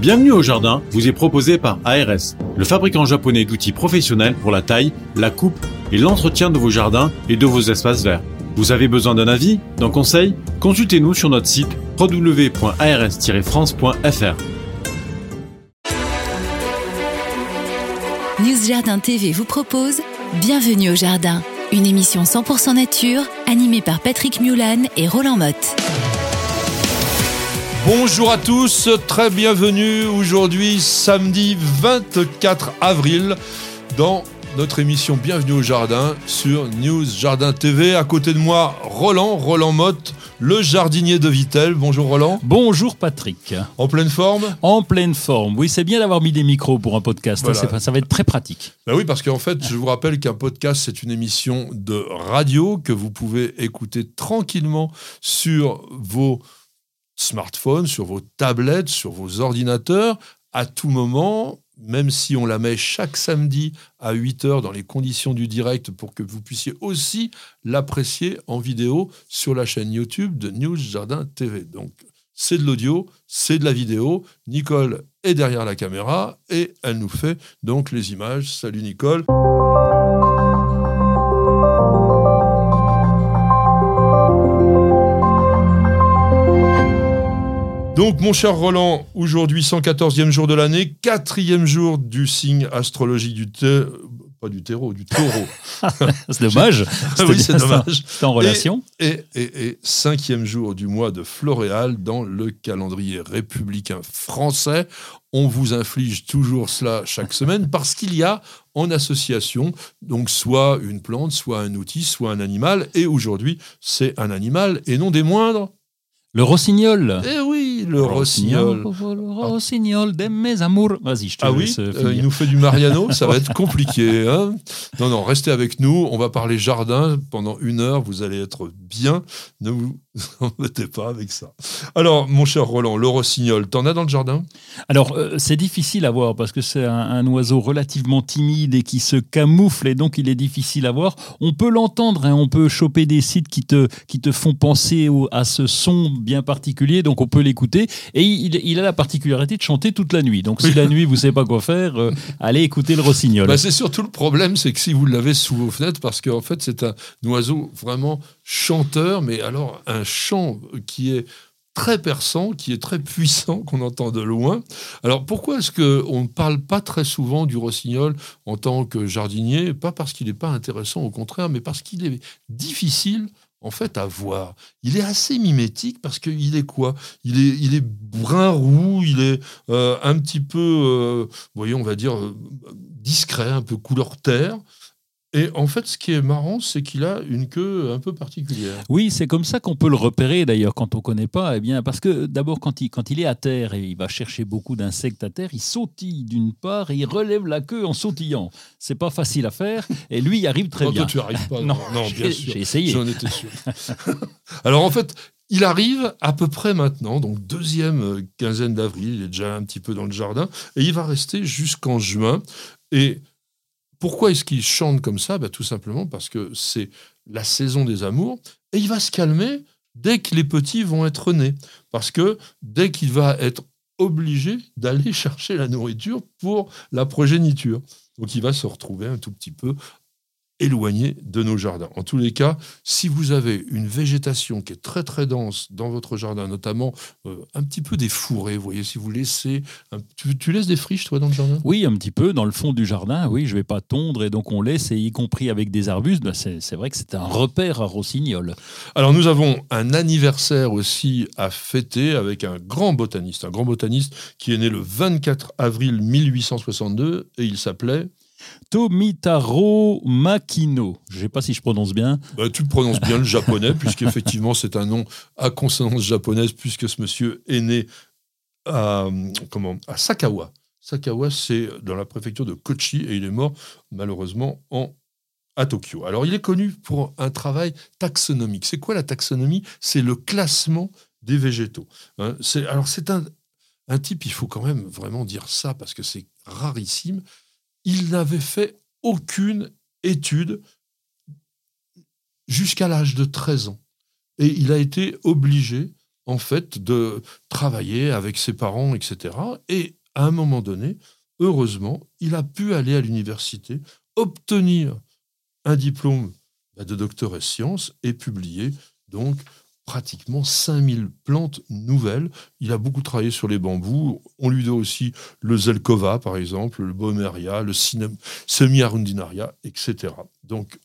Bienvenue au jardin, vous est proposé par ARS, le fabricant japonais d'outils professionnels pour la taille, la coupe et l'entretien de vos jardins et de vos espaces verts. Vous avez besoin d'un avis, d'un conseil? Consultez-nous sur notre site www.ars-france.fr. News Jardin TV vous propose Bienvenue au jardin, une émission 100% nature animée par Patrick Moulin et Roland Mott. Bonjour à tous, très bienvenue aujourd'hui samedi 24 avril dans notre émission Bienvenue au Jardin sur News Jardin TV. À côté de moi, Roland Mott, le jardinier de Vittel. Bonjour Roland. Bonjour Patrick. En pleine forme ? En pleine forme, oui, c'est bien d'avoir mis des micros pour un podcast, voilà. Ça va être très pratique. Ben oui, parce qu'en fait, je vous rappelle qu'un podcast, c'est une émission de radio que vous pouvez écouter tranquillement sur vos smartphone, sur vos tablettes, sur vos ordinateurs, à tout moment, même si on la met chaque samedi à 8h dans les conditions du direct pour que vous puissiez aussi l'apprécier en vidéo sur la chaîne YouTube de News Jardin TV. Donc, c'est de l'audio, c'est de la vidéo. Nicole est derrière la caméra et elle nous fait donc les images. Salut Nicole. Donc, mon cher Roland, aujourd'hui, 114e jour de l'année, 4e jour du signe astrologique du taureau. C'est dommage. Oui, c'est dommage. C'est en relation. Et 5e jour du mois de Floréal dans le calendrier républicain français. On vous inflige toujours cela chaque semaine parce qu'il y a en association, donc soit une plante, soit un outil, soit un animal. Et aujourd'hui, c'est un animal et non des moindres. Le rossignol. Eh oui, le rossignol de mes amours. Vas-y, je te laisse finir. Il nous fait du Mariano, ça va être compliqué. Hein, non, restez avec nous, on va parler jardin pendant une heure, vous allez être bien, ne vous embêtez pas avec ça. Alors, mon cher Roland, le rossignol, t'en as dans le jardin ? Alors, c'est difficile à voir parce que c'est un oiseau relativement timide et qui se camoufle et donc il est difficile à voir. On peut l'entendre, hein, on peut choper des sites qui te font penser à ce son bien particulier, donc on peut l'écouter, et il a la particularité de chanter toute la nuit. Donc si la nuit vous savez pas quoi faire, allez écouter le rossignol. Bah, c'est surtout le problème, c'est que si vous l'avez sous vos fenêtres, parce qu'en fait c'est un oiseau vraiment chanteur, mais alors un chant qui est très perçant, qui est très puissant, qu'on entend de loin. Alors pourquoi est-ce qu'on ne parle pas très souvent du rossignol en tant que jardinier ? Pas parce qu'il n'est pas intéressant, au contraire, mais parce qu'il est difficile en fait à voir. Il est assez mimétique parce qu'il est quoi ? Il est brun roux, il est un petit peu, on va dire, discret, un peu couleur terre. Et en fait, ce qui est marrant, c'est qu'il a une queue un peu particulière. Oui, c'est comme ça qu'on peut le repérer d'ailleurs quand on ne connaît pas. Eh bien, parce que d'abord, quand il est à terre et il va chercher beaucoup d'insectes à terre, il sautille d'une part et il relève la queue en sautillant. C'est pas facile à faire et lui, il arrive très bien. Tu arrives pas. Non, bien sûr. J'ai essayé. J'en étais sûr. Alors en fait, il arrive à peu près maintenant, donc deuxième quinzaine d'avril, il est déjà un petit peu dans le jardin et il va rester jusqu'en juin. Et pourquoi est-ce qu'il chante comme ça ? Tout simplement parce que c'est la saison des amours et il va se calmer dès que les petits vont être nés. Parce que dès qu'il va être obligé d'aller chercher la nourriture pour la progéniture. Donc il va se retrouver un tout petit peu éloigné de nos jardins. En tous les cas, si vous avez une végétation qui est très très dense dans votre jardin, notamment un petit peu des fourrés, vous voyez, si vous laissez... Tu laisses des friches, toi, dans le jardin ? Oui, un petit peu, dans le fond du jardin, oui, je ne vais pas tondre, et donc on laisse, et y compris avec des arbustes, c'est vrai que c'est un repère à rossignol. Alors nous avons un anniversaire aussi à fêter avec un grand botaniste qui est né le 24 avril 1862, et il s'appelait... Tomitaro Makino. Je ne sais pas si je prononce bien. Tu prononces bien le japonais, puisqu'effectivement, c'est un nom à consonance japonaise, puisque ce monsieur est né à Sakawa. Sakawa, c'est dans la préfecture de Kochi, et il est mort, malheureusement, à Tokyo. Alors, il est connu pour un travail taxonomique. C'est quoi la taxonomie ? C'est le classement des végétaux. Hein, c'est un type, il faut quand même vraiment dire ça, parce que c'est rarissime. Il n'avait fait aucune étude jusqu'à l'âge de 13 ans. Et il a été obligé, en fait, de travailler avec ses parents, etc. Et à un moment donné, heureusement, il a pu aller à l'université, obtenir un diplôme de doctorat sciences et publier donc pratiquement 5000 plantes nouvelles. Il a beaucoup travaillé sur les bambous. On lui doit aussi le Zelkova, par exemple, le Bomaria, le Cine-semi-arundinaria, etc. Donc,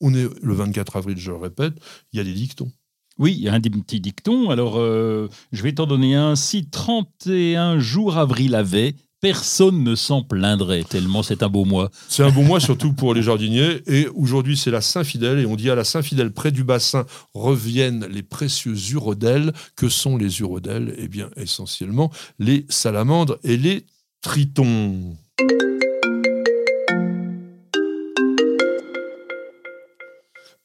on est le 24 avril, je le répète, il y a des dictons. Oui, il y a un petit dicton. Alors, je vais t'en donner un. Si 31 jours avril avait, personne ne s'en plaindrait, tellement c'est un beau mois. C'est un beau mois, surtout pour les jardiniers. Et aujourd'hui, c'est la Saint-Fidèle. Et on dit à la Saint-Fidèle, près du bassin, reviennent les précieux urodèles. Que sont les urodèles ? Eh bien, essentiellement, les salamandres et les tritons.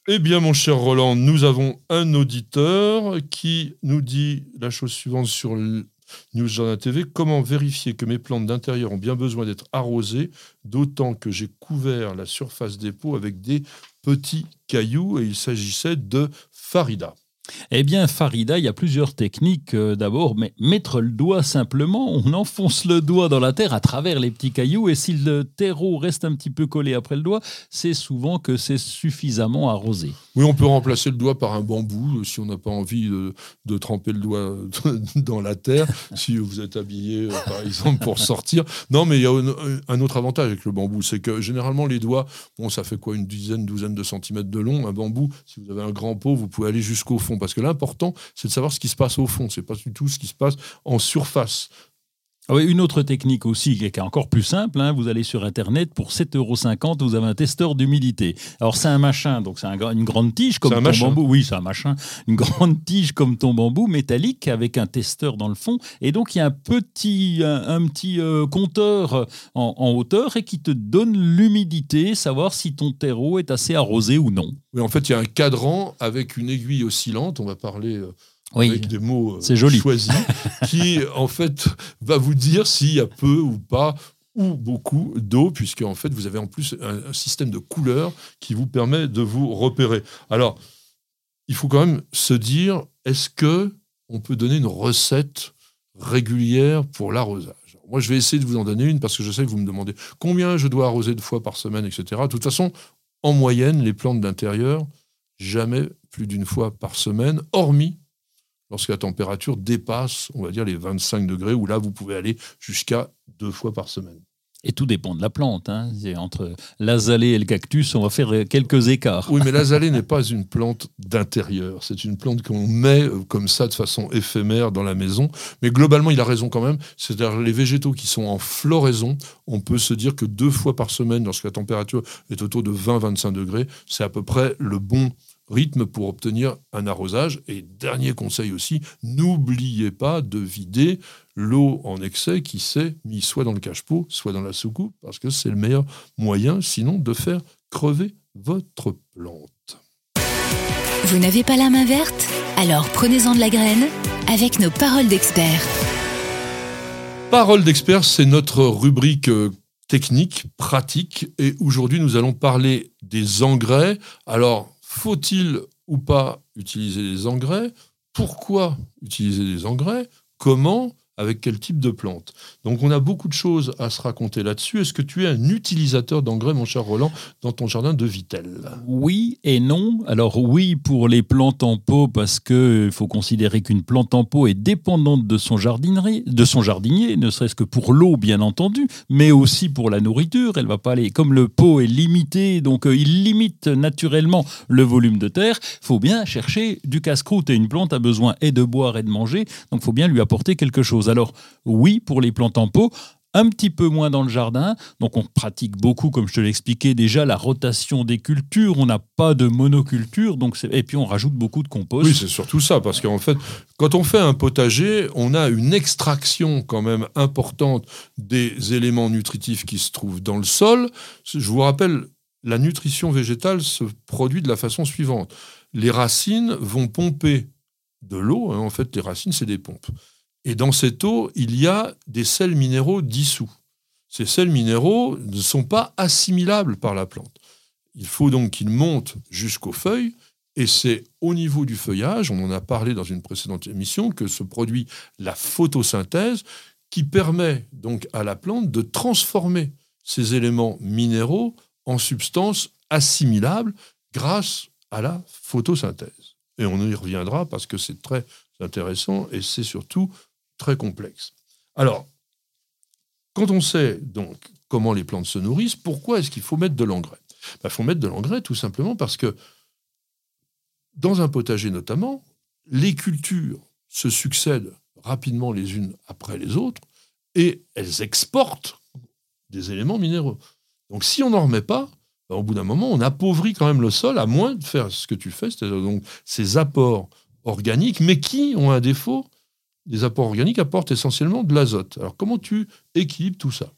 Eh bien, mon cher Roland, nous avons un auditeur qui nous dit la chose suivante sur News Jardin TV. Comment vérifier que mes plantes d'intérieur ont bien besoin d'être arrosées, d'autant que j'ai couvert la surface des pots avec des petits cailloux et il s'agissait de Farida. Eh bien, Farida, il y a plusieurs techniques. D'abord, mais mettre le doigt simplement, on enfonce le doigt dans la terre à travers les petits cailloux et si le terreau reste un petit peu collé après le doigt, c'est souvent que c'est suffisamment arrosé. Oui, on peut remplacer le doigt par un bambou si on n'a pas envie de tremper le doigt dans la terre, si vous êtes habillé, par exemple, pour sortir. Non, mais il y a un autre avantage avec le bambou, c'est que généralement, les doigts, bon, ça fait quoi, une douzaine de centimètres de long, un bambou, si vous avez un grand pot, vous pouvez aller jusqu'au fond. Parce que l'important, c'est de savoir ce qui se passe au fond. Ce n'est pas du tout ce qui se passe en surface. Ah oui, une autre technique aussi, qui est encore plus simple, hein, vous allez sur Internet, pour 7,50 €, vous avez un testeur d'humidité. Alors, c'est un machin, donc c'est une grande tige comme ton bambou. Oui, c'est un machin, une grande tige comme ton bambou, métallique, avec un testeur dans le fond. Et donc, il y a un petit compteur en hauteur et qui te donne l'humidité, savoir si ton terreau est assez arrosé ou non. Oui, en fait, il y a un cadran avec une aiguille oscillante, on va parler... Oui, avec des mots choisis, qui en fait va vous dire s'il y a peu ou pas ou beaucoup d'eau, puisque en fait vous avez en plus un système de couleurs qui vous permet de vous repérer. Alors, il faut quand même se dire, est-ce que on peut donner une recette régulière pour l'arrosage ? Moi, je vais essayer de vous en donner une parce que je sais que vous me demandez combien je dois arroser de fois par semaine, etc. De toute façon, en moyenne, les plantes d'intérieur, jamais plus d'une fois par semaine, hormis lorsque la température dépasse, on va dire, les 25 degrés, où là, vous pouvez aller jusqu'à 2 fois par semaine. Et tout dépend de la plante. Hein. C'est entre l'azalée et le cactus, on va faire quelques écarts. Oui, mais l'azalée n'est pas une plante d'intérieur. C'est une plante qu'on met comme ça, de façon éphémère, dans la maison. Mais globalement, il a raison quand même. C'est-à-dire les végétaux qui sont en floraison, on peut se dire que 2 fois par semaine, lorsque la température est autour de 20-25 degrés, c'est à peu près le bon rythme pour obtenir un arrosage. Et dernier conseil aussi, n'oubliez pas de vider l'eau en excès qui s'est mise soit dans le cache-pot, soit dans la soucoupe, parce que c'est le meilleur moyen, sinon, de faire crever votre plante. Vous n'avez pas la main verte ? Alors prenez-en de la graine avec nos paroles d'experts. Paroles d'experts, c'est notre rubrique technique, pratique, et aujourd'hui, nous allons parler des engrais. Alors, faut-il ou pas utiliser des engrais ? Pourquoi utiliser des engrais ? Comment ? Avec quel type de plante ? Donc, on a beaucoup de choses à se raconter là-dessus. Est-ce que tu es un utilisateur d'engrais, mon cher Roland, dans ton jardin de Vittel ? Oui et non. Alors, oui, pour les plantes en pot, parce qu'il faut considérer qu'une plante en pot est dépendante de son jardinier, ne serait-ce que pour l'eau, bien entendu, mais aussi pour la nourriture. Elle va pas aller... Comme le pot est limité, donc il limite naturellement le volume de terre, il faut bien chercher du casse-croûte. Et une plante a besoin et de boire et de manger, donc il faut bien lui apporter quelque chose. Alors oui, pour les plantes en pot, un petit peu moins dans le jardin. Donc on pratique beaucoup, comme je te l'expliquais déjà, la rotation des cultures. On n'a pas de monoculture, donc et puis on rajoute beaucoup de compost. Oui, c'est surtout ça, parce qu'en fait, quand on fait un potager, on a une extraction quand même importante des éléments nutritifs qui se trouvent dans le sol. Je vous rappelle, la nutrition végétale se produit de la façon suivante. Les racines vont pomper de l'eau. En fait, les racines, c'est des pompes. Et dans cette eau, il y a des sels minéraux dissous. Ces sels minéraux ne sont pas assimilables par la plante. Il faut donc qu'ils montent jusqu'aux feuilles Et c'est au niveau du feuillage, on en a parlé dans une précédente émission, que se produit la photosynthèse qui permet donc à la plante de transformer ces éléments minéraux en substances assimilables grâce à la photosynthèse. Et on y reviendra parce que c'est très intéressant et c'est surtout très complexe. Alors, quand on sait donc comment les plantes se nourrissent, pourquoi est-ce qu'il faut mettre de l'engrais ? Il faut mettre de l'engrais tout simplement parce que dans un potager notamment, les cultures se succèdent rapidement les unes après les autres et elles exportent des éléments minéraux. Donc si on n'en remet pas, au bout d'un moment, on appauvrit quand même le sol, à moins de faire ce que tu fais, c'est-à-dire donc ces apports organiques, mais qui ont un défaut. Les apports organiques apportent essentiellement de l'azote. Alors comment tu équilibres tout ça ?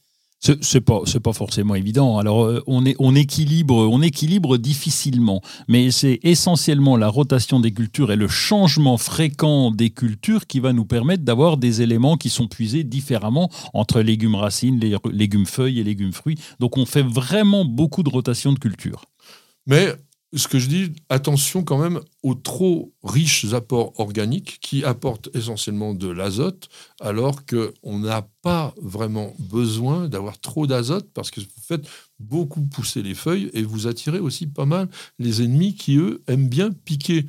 C'est pas forcément évident. Alors on équilibre difficilement, mais c'est essentiellement la rotation des cultures et le changement fréquent des cultures qui va nous permettre d'avoir des éléments qui sont puisés différemment entre légumes racines, légumes feuilles et légumes fruits. Donc on fait vraiment beaucoup de rotation de cultures. Mais ce que je dis, attention quand même aux trop riches apports organiques qui apportent essentiellement de l'azote, alors qu'on n'a pas vraiment besoin d'avoir trop d'azote parce que vous faites beaucoup pousser les feuilles et vous attirez aussi pas mal les ennemis qui, eux, aiment bien piquer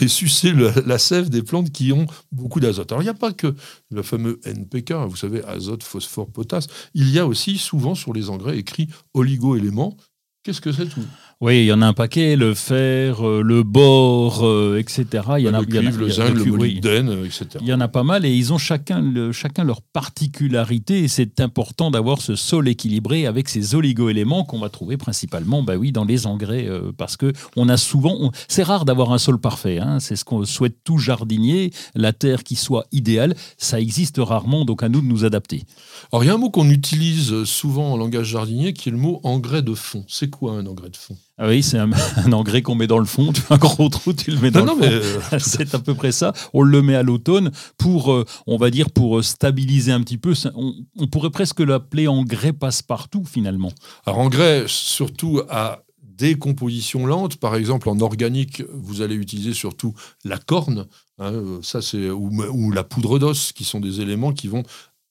et sucer la sève des plantes qui ont beaucoup d'azote. Alors, il n'y a pas que le fameux NPK, vous savez, azote, phosphore, potasse. Il y a aussi souvent sur les engrais écrit oligo-éléments. Qu'est-ce que c'est tout ? Oui, il y en a un paquet, le fer, le bore, etc. Le cuivre, le zinc, le molybdène, etc. Il y en a pas mal et ils ont chacun leur particularité et c'est important d'avoir ce sol équilibré avec ces oligo-éléments qu'on va trouver principalement dans les engrais parce que on a souvent... C'est rare d'avoir un sol parfait, hein, c'est ce qu'on souhaite tout jardinier, la terre qui soit idéale, ça existe rarement, donc à nous de nous adapter. Alors il y a un mot qu'on utilise souvent en langage jardinier qui est le mot engrais de fond. C'est quoi un engrais de fond ? Ah oui, c'est un engrais qu'on met dans le fond, tu fais un gros trou, tu le mets dans le fond, c'est à peu près ça. On le met à l'automne pour stabiliser un petit peu. On pourrait presque l'appeler engrais passe-partout finalement. Alors engrais surtout à décomposition lente, par exemple en organique, vous allez utiliser surtout la corne, ou la poudre d'os, qui sont des éléments qui vont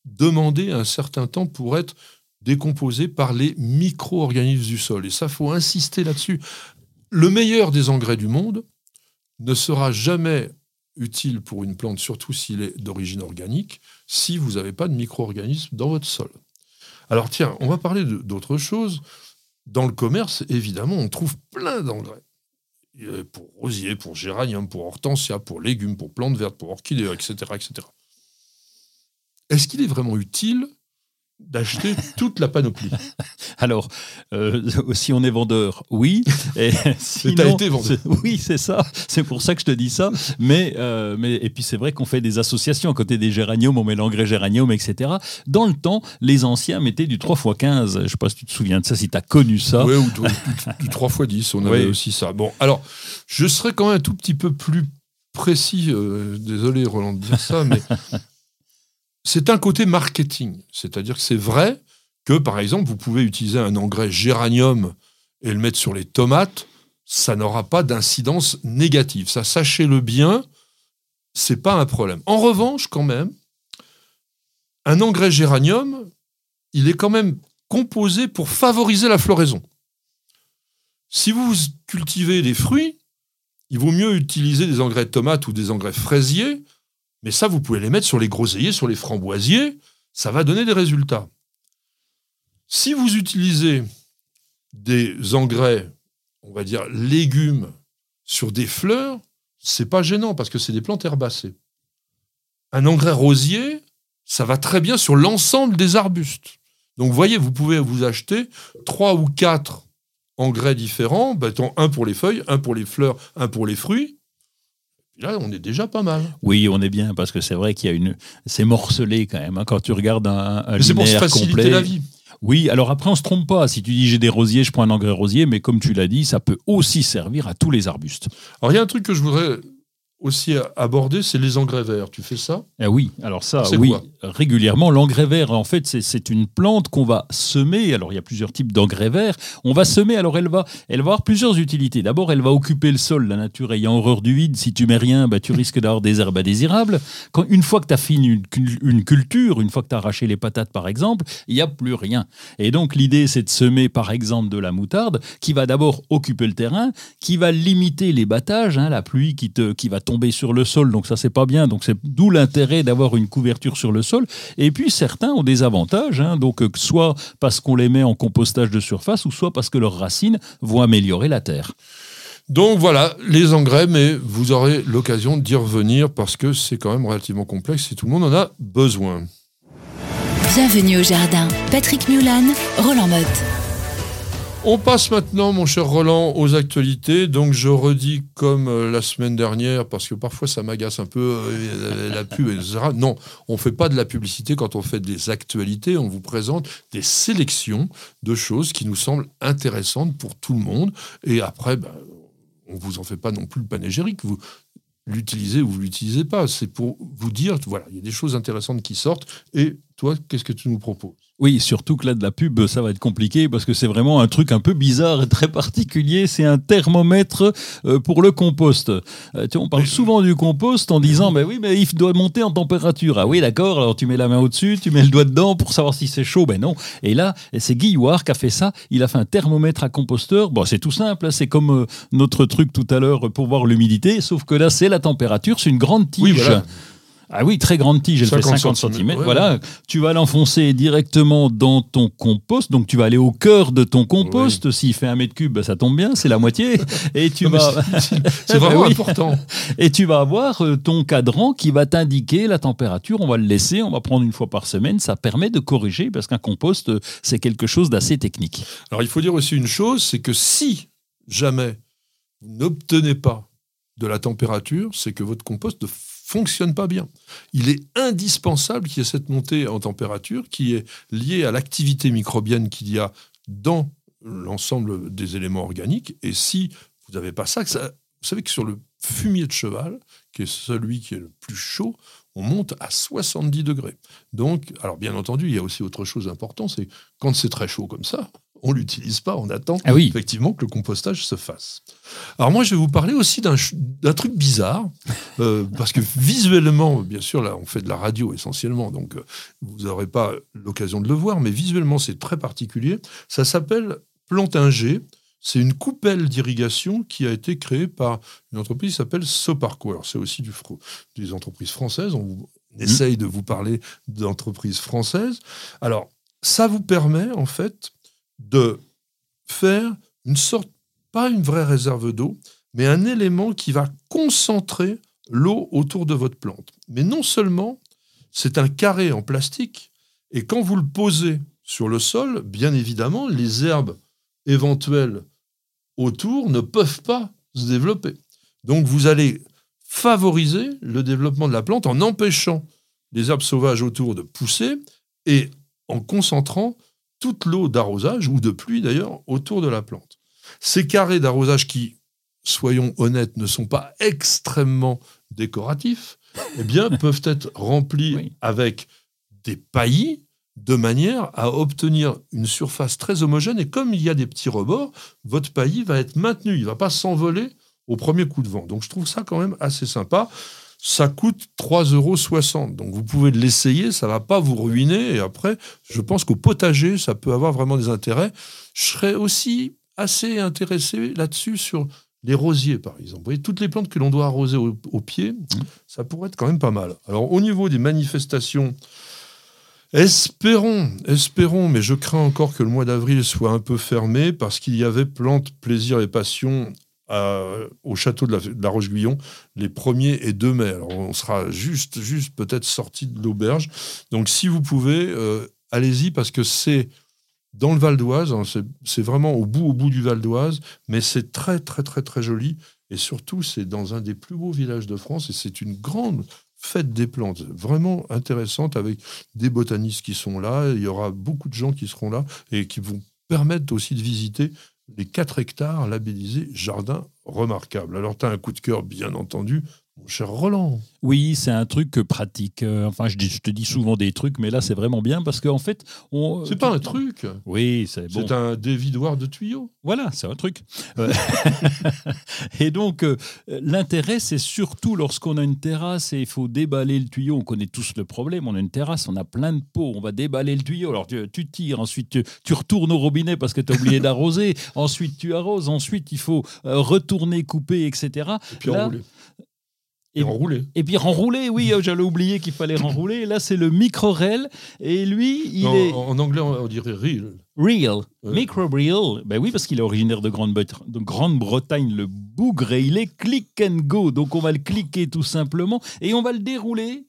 demander un certain temps pour être décomposés par les micro-organismes du sol. Et ça, il faut insister là-dessus. Le meilleur des engrais du monde ne sera jamais utile pour une plante, surtout s'il est d'origine organique, si vous n'avez pas de micro-organismes dans votre sol. Alors tiens, on va parler d'autre chose. Dans le commerce, évidemment, on trouve plein d'engrais. Pour rosiers, pour géranium, pour hortensia, pour légumes, pour plantes vertes, pour orchidées, etc., etc. Est-ce qu'il est vraiment utile d'acheter toute la panoplie? Alors, si on est vendeur, oui. Et sinon, t'as été vendeur. Oui, c'est ça. C'est pour ça que je te dis ça. Mais c'est vrai qu'on fait des associations à côté des géraniums, on met l'engrais géranium, etc. Dans le temps, les anciens mettaient du 3x15. Je ne sais pas si tu te souviens de ça, si tu as connu ça. Oui, ou du 3x10, on avait aussi ça. Bon, alors, je serais quand même un tout petit peu plus précis. Désolé, Roland, de dire ça, mais... C'est un côté marketing, c'est-à-dire que c'est vrai que, par exemple, vous pouvez utiliser un engrais géranium et le mettre sur les tomates, ça n'aura pas d'incidence négative. Ça, sachez-le bien, c'est pas un problème. En revanche, quand même, un engrais géranium, il est quand même composé pour favoriser la floraison. Si vous cultivez des fruits, il vaut mieux utiliser des engrais tomates ou des engrais fraisiers. Mais ça, vous pouvez les mettre sur les groseilliers, sur les framboisiers, ça va donner des résultats. Si vous utilisez des engrais, on va dire légumes, sur des fleurs, c'est pas gênant parce que c'est des plantes herbacées. Un engrais rosier, ça va très bien sur l'ensemble des arbustes. Donc, vous voyez, vous pouvez vous acheter 3 ou 4 engrais différents, un pour les feuilles, un pour les fleurs, un pour les fruits. Là, on est déjà pas mal. Oui, on est bien, parce que c'est vrai qu'il y a c'est morcelé quand même, hein, quand tu regardes un linéaire complet. C'est pour se faciliter la vie. Oui, alors après, on ne se trompe pas. Si tu dis j'ai des rosiers, je prends un engrais rosier, mais comme tu l'as dit, ça peut aussi servir à tous les arbustes. Alors, il y a un truc que je voudrais aussi abordé, c'est les engrais verts. Tu fais ça ? Ah oui, alors ça, oui, régulièrement. L'engrais vert, en fait, c'est une plante qu'on va semer. Alors, il y a plusieurs types d'engrais verts. On va semer, alors elle va avoir plusieurs utilités. D'abord, elle va occuper le sol. La nature ayant horreur du vide, si tu mets rien, bah, tu risques d'avoir des herbes indésirables. Une fois que tu as fini une culture, une fois que tu as arraché les patates, par exemple, il n'y a plus rien. Et donc, l'idée, c'est de semer, par exemple, de la moutarde, qui va d'abord occuper le terrain, qui va limiter les battages, hein, la pluie qui va tomber sur le sol, donc ça c'est pas bien, donc c'est d'où l'intérêt d'avoir une couverture sur le sol. Et puis certains ont des avantages, hein, donc soit parce qu'on les met en compostage de surface, ou soit parce que leurs racines vont améliorer la terre. Donc voilà, les engrais, mais vous aurez l'occasion d'y revenir parce que c'est quand même relativement complexe et tout le monde en a besoin. Bienvenue au jardin, Patrick Moulin, Roland Mott. On passe maintenant, mon cher Roland, aux actualités. Donc, je redis comme la semaine dernière, parce que parfois ça m'agace un peu, la pub, etc. Non, on ne fait pas de la publicité quand on fait des actualités. On vous présente des sélections de choses qui nous semblent intéressantes pour tout le monde. Et après, ben, on ne vous en fait pas non plus le panégyrique. Vous l'utilisez ou vous ne l'utilisez pas. C'est pour vous dire, voilà, il y a des choses intéressantes qui sortent. Et toi, qu'est-ce que tu nous proposes ? Oui, surtout que là, de la pub, ça va être compliqué parce que c'est vraiment un truc un peu bizarre et très particulier. C'est un thermomètre pour le compost. On parle souvent du compost en disant bah « oui, mais il doit monter en température ». Ah oui, d'accord, alors tu mets la main au-dessus, tu mets le doigt dedans pour savoir si c'est chaud. Ben non. Et là, c'est Guillouard qui a fait ça. Il a fait un thermomètre à composteur. Bon, c'est tout simple, c'est comme notre truc tout à l'heure pour voir l'humidité, sauf que là, c'est la température, c'est une grande tige. Oui, voilà. Ah oui, très grande tige, elle fait 50 cm. Ouais, voilà, ouais. Tu vas l'enfoncer directement dans ton compost, donc tu vas aller au cœur de ton compost. Ouais. S'il fait 1 m3, bah, ça tombe bien, c'est la moitié. Et tu vas... c'est vraiment important. Et tu vas avoir ton cadran qui va t'indiquer la température. On va le laisser, on va prendre 1 fois par semaine. Ça permet de corriger parce qu'un compost, c'est quelque chose d'assez technique. Alors il faut dire aussi une chose, c'est que si jamais vous n'obtenez pas de la température, c'est que votre compost ne fonctionne pas bien. Il est indispensable qu'il y ait cette montée en température qui est liée à l'activité microbienne qu'il y a dans l'ensemble des éléments organiques. Et si vous n'avez pas ça, vous savez que sur le fumier de cheval, qui est celui qui est le plus chaud, on monte à 70 degrés. Donc, alors bien entendu, il y a aussi autre chose d'important, c'est quand c'est très chaud comme ça, on ne l'utilise pas, on attend effectivement que le compostage se fasse. Alors moi, je vais vous parler aussi d'un truc bizarre, parce que visuellement, bien sûr, là, on fait de la radio essentiellement, donc vous n'aurez pas l'occasion de le voir, mais visuellement, c'est très particulier. Ça s'appelle Plantingé. C'est une coupelle d'irrigation qui a été créée par une entreprise qui s'appelle Soparcour. Alors c'est aussi des entreprises françaises. On essaye de vous parler d'entreprises françaises. Alors, ça vous permet, en fait, de faire une sorte, pas une vraie réserve d'eau, mais un élément qui va concentrer l'eau autour de votre plante. Mais non seulement, c'est un carré en plastique, et quand vous le posez sur le sol, bien évidemment, les herbes éventuelles autour ne peuvent pas se développer. Donc vous allez favoriser le développement de la plante en empêchant les herbes sauvages autour de pousser et en concentrant toute l'eau d'arrosage, ou de pluie d'ailleurs, autour de la plante. Ces carrés d'arrosage qui, soyons honnêtes, ne sont pas extrêmement décoratifs, eh bien, peuvent être remplis avec des paillis, de manière à obtenir une surface très homogène. Et comme il y a des petits rebords, votre paillis va être maintenu, il ne va pas s'envoler au premier coup de vent. Donc je trouve ça quand même assez sympa. Ça coûte 3,60 €. Donc, vous pouvez l'essayer, ça ne va pas vous ruiner. Et après, je pense qu'au potager, ça peut avoir vraiment des intérêts. Je serais aussi assez intéressé là-dessus sur les rosiers, par exemple. Vous voyez, toutes les plantes que l'on doit arroser au pied, ça pourrait être quand même pas mal. Alors, au niveau des manifestations, espérons, mais je crains encore que le mois d'avril soit un peu fermé parce qu'il y avait Plantes, Plaisirs et Passions au château de la Roche-Guyon les 1er et 2 mai. Alors, on sera juste peut-être sorti de l'auberge. Donc, si vous pouvez, allez-y, parce que c'est dans le Val-d'Oise, hein, c'est vraiment au bout du Val-d'Oise, mais c'est très, très, très, très joli. Et surtout, c'est dans un des plus beaux villages de France et c'est une grande fête des plantes, vraiment intéressante, avec des botanistes qui sont là. Il y aura beaucoup de gens qui seront là et qui vont permettre aussi de visiter les 4 hectares labellisés jardins remarquables. Alors, tu as un coup de cœur, bien entendu, Mon cher Roland. Oui, c'est un truc pratique. Enfin, je te dis souvent des trucs, mais là, c'est vraiment bien parce qu'en fait... C'est pas un truc. Oui, c'est bon. C'est un dévidoir de tuyaux. Voilà, c'est un truc. Et donc, l'intérêt, c'est surtout lorsqu'on a une terrasse et il faut déballer le tuyau. On connaît tous le problème. On a une terrasse, on a plein de pots. On va déballer le tuyau. Alors, tu tires. Ensuite, tu retournes au robinet parce que tu as oublié d'arroser. Ensuite, tu arroses. Ensuite, il faut retourner, couper, etc. Et puis enrouler. Et puis renrouler, oui, j'allais oublier qu'il fallait renrouler. Là, c'est le micro-reel. Et lui, il est... En anglais, on dirait « reel ». Reel, micro-reel, ben oui, parce qu'il est originaire de Grande-Bretagne, le bougre, et il est « click and go ». Donc, on va le cliquer tout simplement et on va le dérouler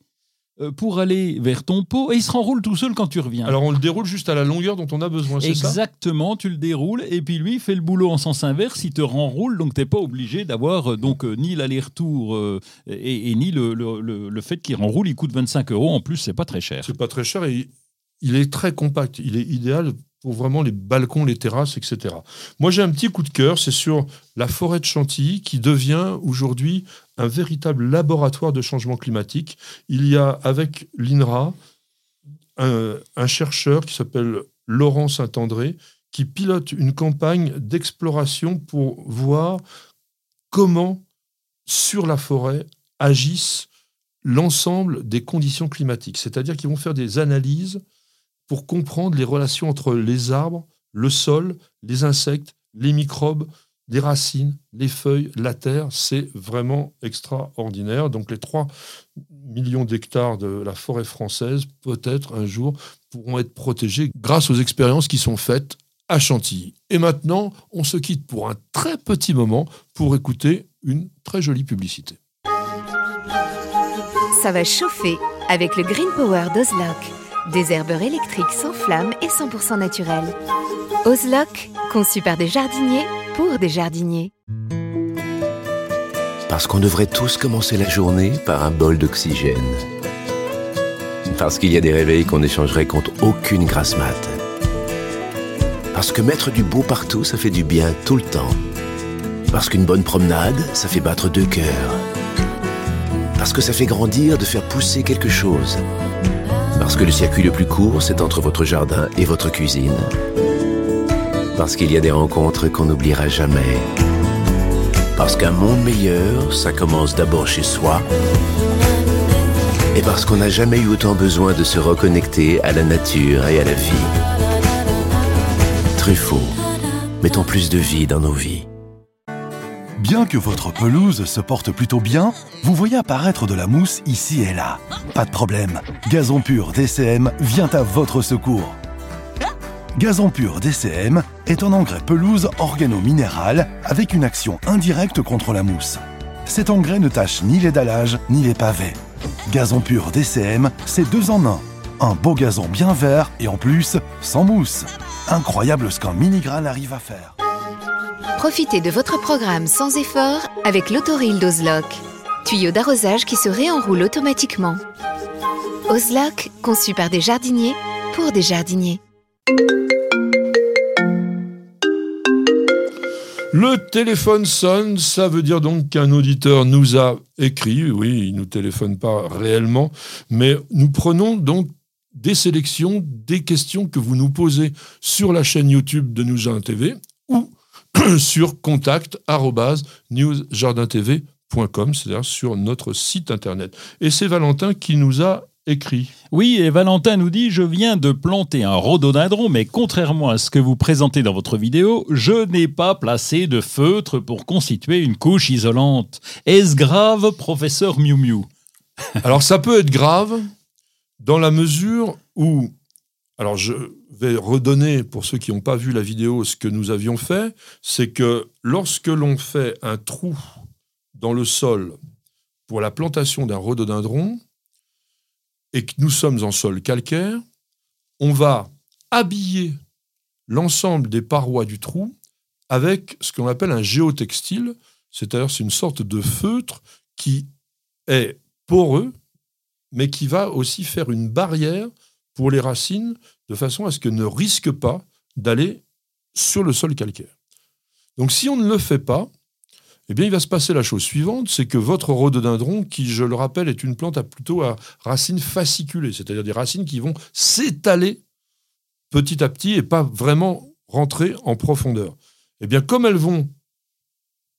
pour aller vers ton pot, et il se renroule tout seul quand tu reviens. Alors on le déroule juste à la longueur dont on a besoin, c'est ça ? Exactement, tu le déroules, et puis lui, il fait le boulot en sens inverse, il te renroule, donc t'es pas obligé d'avoir ni l'aller-retour et ni le fait qu'il renroule, il coûte 25 €, en plus c'est pas très cher. C'est pas très cher, et il est très compact, il est idéal pour vraiment les balcons, les terrasses, etc. Moi j'ai un petit coup de cœur, c'est sur la forêt de Chantilly qui devient aujourd'hui un véritable laboratoire de changement climatique. Il y a avec l'INRA un chercheur qui s'appelle Laurent Saint-André qui pilote une campagne d'exploration pour voir comment sur la forêt agissent l'ensemble des conditions climatiques. C'est-à-dire qu'ils vont faire des analyses pour comprendre les relations entre les arbres, le sol, les insectes, les microbes, les racines, les feuilles, la terre. C'est vraiment extraordinaire. Donc les 3 millions d'hectares de la forêt française, peut-être un jour, pourront être protégés grâce aux expériences qui sont faites à Chantilly. Et maintenant, on se quitte pour un très petit moment pour écouter une très jolie publicité. Ça va chauffer avec le Green Power d'Oz'Loc. Des herbeurs électriques sans flamme et 100% naturels. Oz'Loc, conçu par des jardiniers pour des jardiniers. Parce qu'on devrait tous commencer la journée par un bol d'oxygène. Parce qu'il y a des réveils qu'on échangerait contre aucune grasse mat. Parce que mettre du beau partout, ça fait du bien tout le temps. Parce qu'une bonne promenade, ça fait battre 2 cœurs. Parce que ça fait grandir de faire pousser quelque chose. Parce que le circuit le plus court, c'est entre votre jardin et votre cuisine. Parce qu'il y a des rencontres qu'on n'oubliera jamais. Parce qu'un monde meilleur, ça commence d'abord chez soi. Et parce qu'on n'a jamais eu autant besoin de se reconnecter à la nature et à la vie. Truffaut, mettons plus de vie dans nos vies. Bien que votre pelouse se porte plutôt bien, vous voyez apparaître de la mousse ici et là. Pas de problème, Gazon Pur DCM vient à votre secours. Gazon Pur DCM est un engrais pelouse organo-minéral avec une action indirecte contre la mousse. Cet engrais ne tâche ni les dallages ni les pavés. Gazon Pur DCM, c'est 2 en 1. Un beau gazon bien vert et en plus, sans mousse. Incroyable ce qu'un mini-graal arrive à faire. Profitez de votre programme sans effort avec l'autoril d'Oz'Loc. Tuyau d'arrosage qui se réenroule automatiquement. Oz'Loc, conçu par des jardiniers pour des jardiniers. Le téléphone sonne, ça veut dire donc qu'un auditeur nous a écrit. Oui, il ne nous téléphone pas réellement, mais nous prenons donc des sélections, des questions que vous nous posez sur la chaîne YouTube de News Jardin TV ou sur contact@newsjardintv.com, c'est-à-dire sur notre site internet. Et c'est Valentin qui nous a écrit. Oui, et Valentin nous dit « Je viens de planter un rhododendron, mais contrairement à ce que vous présentez dans votre vidéo, je n'ai pas placé de feutre pour constituer une couche isolante. Est-ce grave, professeur Miu Miu ?» Alors, ça peut être grave dans la mesure où... Alors, je vais redonner, pour ceux qui n'ont pas vu la vidéo, ce que nous avions fait. C'est que lorsque l'on fait un trou dans le sol pour la plantation d'un rhododendron et que nous sommes en sol calcaire, on va habiller l'ensemble des parois du trou avec ce qu'on appelle un géotextile, c'est-à-dire c'est une sorte de feutre qui est poreux, mais qui va aussi faire une barrière pour les racines, de façon à ce qu'elles ne risquent pas d'aller sur le sol calcaire. Donc si on ne le fait pas, eh bien, il va se passer la chose suivante, c'est que votre rhododendron, qui, je le rappelle, est une plante plutôt à racines fasciculées, c'est-à-dire des racines qui vont s'étaler petit à petit et pas vraiment rentrer en profondeur. Eh bien, comme elles vont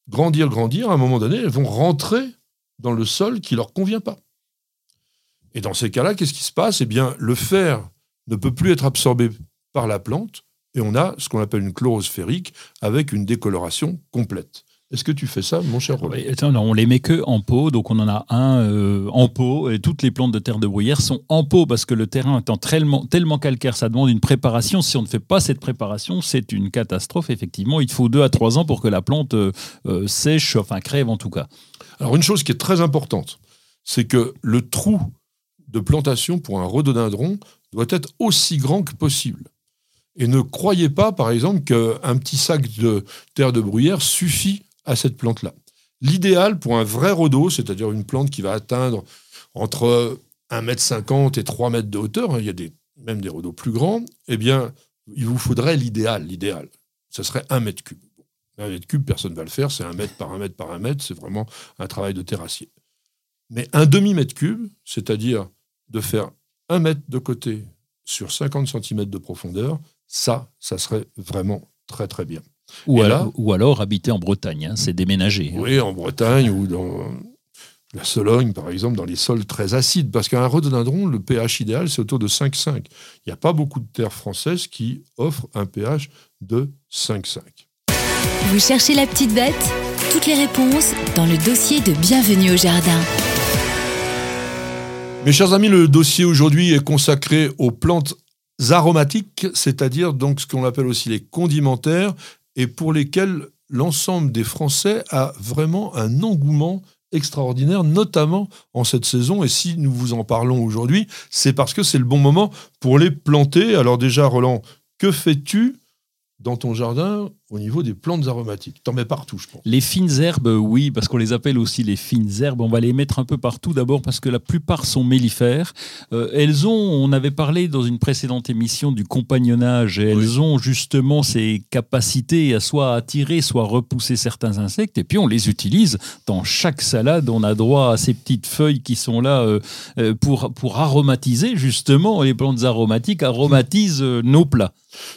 grandir, à un moment donné, elles vont rentrer dans le sol qui ne leur convient pas. Et dans ces cas-là, qu'est-ce qui se passe ? Eh bien, le fer ne peut plus être absorbé par la plante et on a ce qu'on appelle une chlorose ferrique avec une décoloration complète. Est-ce que tu fais ça, mon cher Roland ? On les met que en pot, donc on en a un en pot, et toutes les plantes de terre de bruyère sont en pot, parce que le terrain étant tellement calcaire, ça demande une préparation. Si on ne fait pas cette préparation, c'est une catastrophe, effectivement. Il faut 2 à 3 ans pour que la plante sèche, enfin crève en tout cas. Alors une chose qui est très importante, c'est que le trou de plantation pour un rhododendron doit être aussi grand que possible. Et ne croyez pas, par exemple, qu'un petit sac de terre de bruyère suffit à cette plante-là. L'idéal pour un vrai rhodo, c'est-à-dire une plante qui va atteindre entre 1,50 m et 3 m de hauteur, il y a même des rhodos plus grands, eh bien, il vous faudrait l'idéal. Ça serait 1 m cube. 1 m cube, personne ne va le faire, c'est 1 m par 1 m par 1 m, c'est vraiment un travail de terrassier. Mais un demi-mètre cube, c'est-à-dire de faire 1 m de côté sur 50 cm de profondeur, ça serait vraiment très très bien. Ou alors habiter en Bretagne, c'est déménager. Oui, en Bretagne ou dans la Sologne, par exemple, dans les sols très acides. Parce qu'un rhododendron, le pH idéal, c'est autour de 5,5. Il n'y a pas beaucoup de terres françaises qui offrent un pH de 5,5. Vous cherchez la petite bête ? Toutes les réponses dans le dossier de Bienvenue au Jardin. Mes chers amis, le dossier aujourd'hui est consacré aux plantes aromatiques, c'est-à-dire donc ce qu'on appelle aussi les condimentaires, et pour lesquels l'ensemble des Français a vraiment un engouement extraordinaire, notamment en cette saison. Et si nous vous en parlons aujourd'hui, c'est parce que c'est le bon moment pour les planter. Alors déjà, Roland, que fais-tu dans ton jardin au niveau des plantes aromatiques? T'en mets partout, je pense. Les fines herbes, oui, parce qu'on les appelle aussi les fines herbes. On va les mettre un peu partout d'abord parce que la plupart sont mellifères. On avait parlé dans une précédente émission du compagnonnage. Et elles ont justement ces capacités à soit attirer, soit repousser certains insectes. Et puis on les utilise dans chaque salade. On a droit à ces petites feuilles qui sont là pour aromatiser justement. Les plantes aromatiques aromatisent nos plats.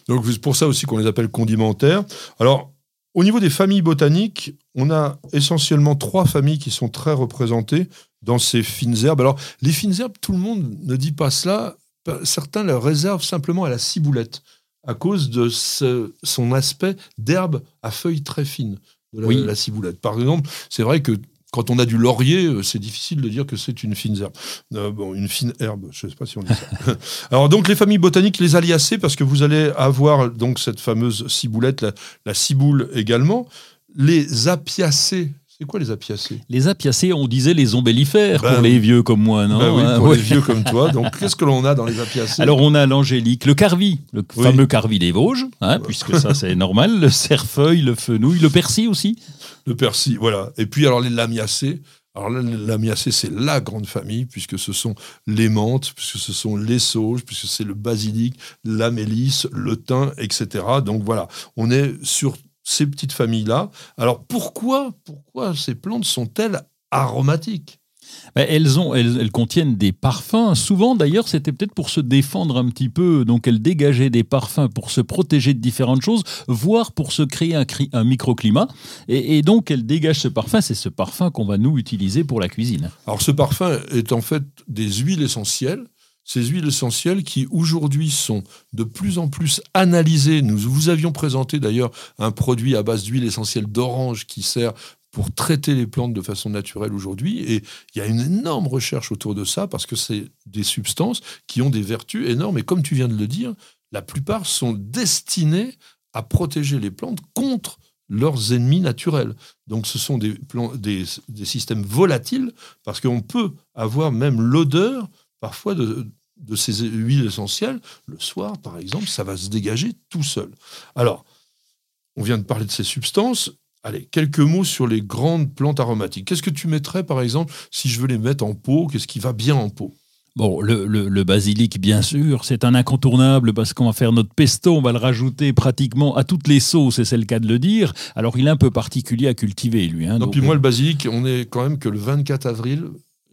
Donc c'est pour ça aussi qu'on les appelle condimentaires. Alors, au niveau des familles botaniques, on a essentiellement 3 familles qui sont très représentées dans ces fines herbes. Alors, les fines herbes, tout le monde ne dit pas cela. Certains le réservent simplement à la ciboulette, à cause de son aspect d'herbe à feuilles très fines, de la ciboulette. Par exemple, c'est vrai que quand on a du laurier, c'est difficile de dire que c'est une fine herbe. Une fine herbe, je ne sais pas si on dit ça. Alors donc les familles botaniques, les aliacées, parce que vous allez avoir donc cette fameuse ciboulette, la ciboule également. Les apiacées. C'est quoi les apiacées ? Les apiacées, on disait les ombellifères pour les vieux comme moi, non ? Les vieux comme toi. Donc qu'est-ce que l'on a dans les apiacées ? Alors on a l'angélique, le carvi, fameux carvi des Vosges, puisque ça c'est normal, le cerfeuil, le fenouil, le persil aussi. Le persil, voilà. Et puis alors les lamiacées. Alors là, les lamiacées, c'est la grande famille, puisque ce sont les menthes, puisque ce sont les sauges, puisque c'est le basilic, la mélisse, le thym, etc. Donc voilà, on est sur ces petites familles-là. Alors pourquoi ces plantes sont-elles aromatiques ? Elles contiennent des parfums. Souvent, d'ailleurs, c'était peut-être pour se défendre un petit peu. Donc, elles dégageaient des parfums pour se protéger de différentes choses, voire pour se créer un microclimat. Et donc, elles dégagent ce parfum. C'est ce parfum qu'on va nous utiliser pour la cuisine. Alors, ce parfum est en fait des huiles essentielles. Ces huiles essentielles qui, aujourd'hui, sont de plus en plus analysées. Nous vous avions présenté, d'ailleurs, un produit à base d'huile essentielle d'orange qui sert pour traiter les plantes de façon naturelle aujourd'hui. Et il y a une énorme recherche autour de ça, parce que c'est des substances qui ont des vertus énormes. Et comme tu viens de le dire, la plupart sont destinées à protéger les plantes contre leurs ennemis naturels. Donc ce sont des systèmes volatiles, parce qu'on peut avoir même l'odeur, parfois, de ces huiles essentielles. Le soir, par exemple, ça va se dégager tout seul. Alors, on vient de parler de ces substances. Allez, quelques mots sur les grandes plantes aromatiques. Qu'est-ce que tu mettrais, par exemple, si je veux les mettre en pot ? Qu'est-ce qui va bien en pot ? Bon, le basilic, bien sûr, c'est un incontournable parce qu'on va faire notre pesto, on va le rajouter pratiquement à toutes les sauces, et c'est le cas de le dire. Alors, il est un peu particulier à cultiver, lui. Hein, non, donc... Puis moi, le basilic, on est quand même que le 24 avril,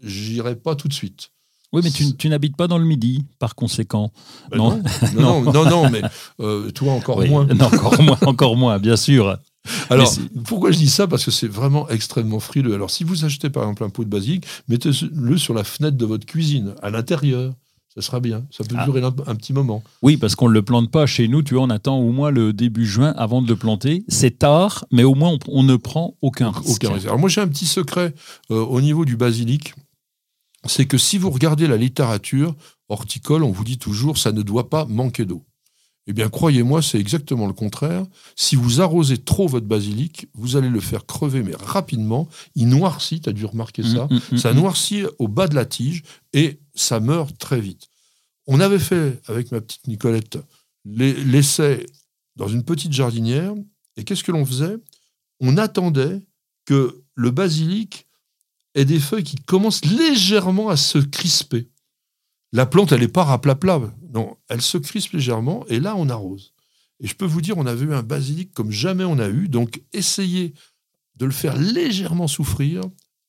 j'irai pas tout de suite. Oui, mais tu n'habites pas dans le Midi, par conséquent. Ben non, non, non, non, non, mais toi, encore oui, moins. Non, encore moins, bien sûr. Alors, pourquoi je dis ça ? Parce que c'est vraiment extrêmement frileux. Alors, si vous achetez par exemple un pot de basilic, mettez-le sur la fenêtre de votre cuisine, à l'intérieur. Ça sera bien. Ça peut durer un petit moment. Oui, parce qu'on ne le plante pas chez nous. Tu vois, on attend au moins le début juin avant de le planter. C'est tard, mais au moins, on ne prend aucun risque. Alors, moi, j'ai un petit secret au niveau du basilic. C'est que si vous regardez la littérature horticole, on vous dit toujours « ça ne doit pas manquer d'eau ». Eh bien, croyez-moi, c'est exactement le contraire. Si vous arrosez trop votre basilic, vous allez le faire crever, mais rapidement. Il noircit, tu as dû remarquer ça. Ça noircit au bas de la tige et ça meurt très vite. On avait fait, avec ma petite Nicolette, l'essai dans une petite jardinière. Et qu'est-ce que l'on faisait ? On attendait que le basilic ait des feuilles qui commencent légèrement à se crisper. La plante, elle n'est pas raplapla. Non, elle se crispe légèrement et là, on arrose. Et je peux vous dire, on avait eu un basilic comme jamais on a eu. Donc, essayez de le faire légèrement souffrir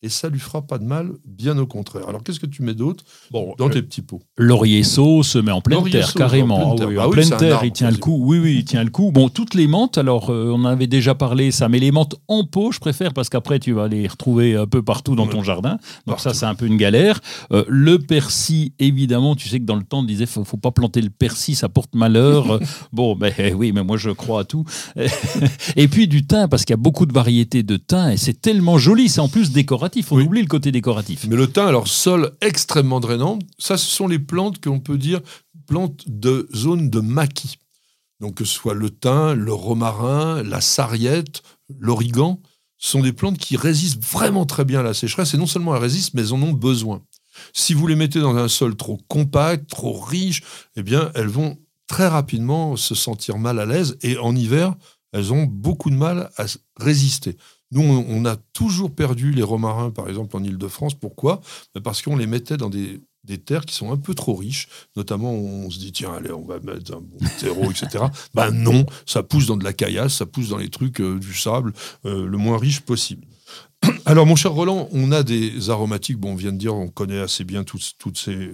et ça ne lui fera pas de mal, bien au contraire. Alors, qu'est-ce que tu mets d'autre dans tes petits pots ? Laurier-saut se met en pleine terre, carrément. En pleine terre, il tient le coup. Oui, il tient le coup. Bon, toutes les menthes, alors, on en avait déjà parlé, ça, mais les menthes en pot, je préfère, parce qu'après, tu vas les retrouver un peu partout dans ton jardin. Donc ça, c'est un peu une galère. Le persil, évidemment, tu sais que dans le temps, on disait, faut pas planter le persil, ça porte malheur. Bon, ben oui, mais moi, je crois à tout. Et puis du thym, parce qu'il y a beaucoup de variétés de thym, et c'est tellement joli, c'est en plus décoratif. On oublie le côté décoratif. Mais le thym, alors sol extrêmement drainant, ça ce sont les plantes qu'on peut dire plantes de zone de maquis. Donc que ce soit le thym, le romarin, la sarriette, l'origan, ce sont des plantes qui résistent vraiment très bien à la sécheresse et non seulement elles résistent, mais elles en ont besoin. Si vous les mettez dans un sol trop compact, trop riche, eh bien elles vont très rapidement se sentir mal à l'aise et en hiver, elles ont beaucoup de mal à résister. Nous, on a toujours perdu les romarins, par exemple, en Île-de-France. Pourquoi ? Parce qu'on les mettait dans des terres qui sont un peu trop riches. Notamment, on se dit, tiens, allez, on va mettre un bon terreau, etc. Ben non, ça pousse dans de la caillasse, ça pousse dans les trucs du sable, le moins riche possible. Alors, mon cher Roland, on a des aromatiques. Bon, on vient de dire, on connaît assez bien toutes ces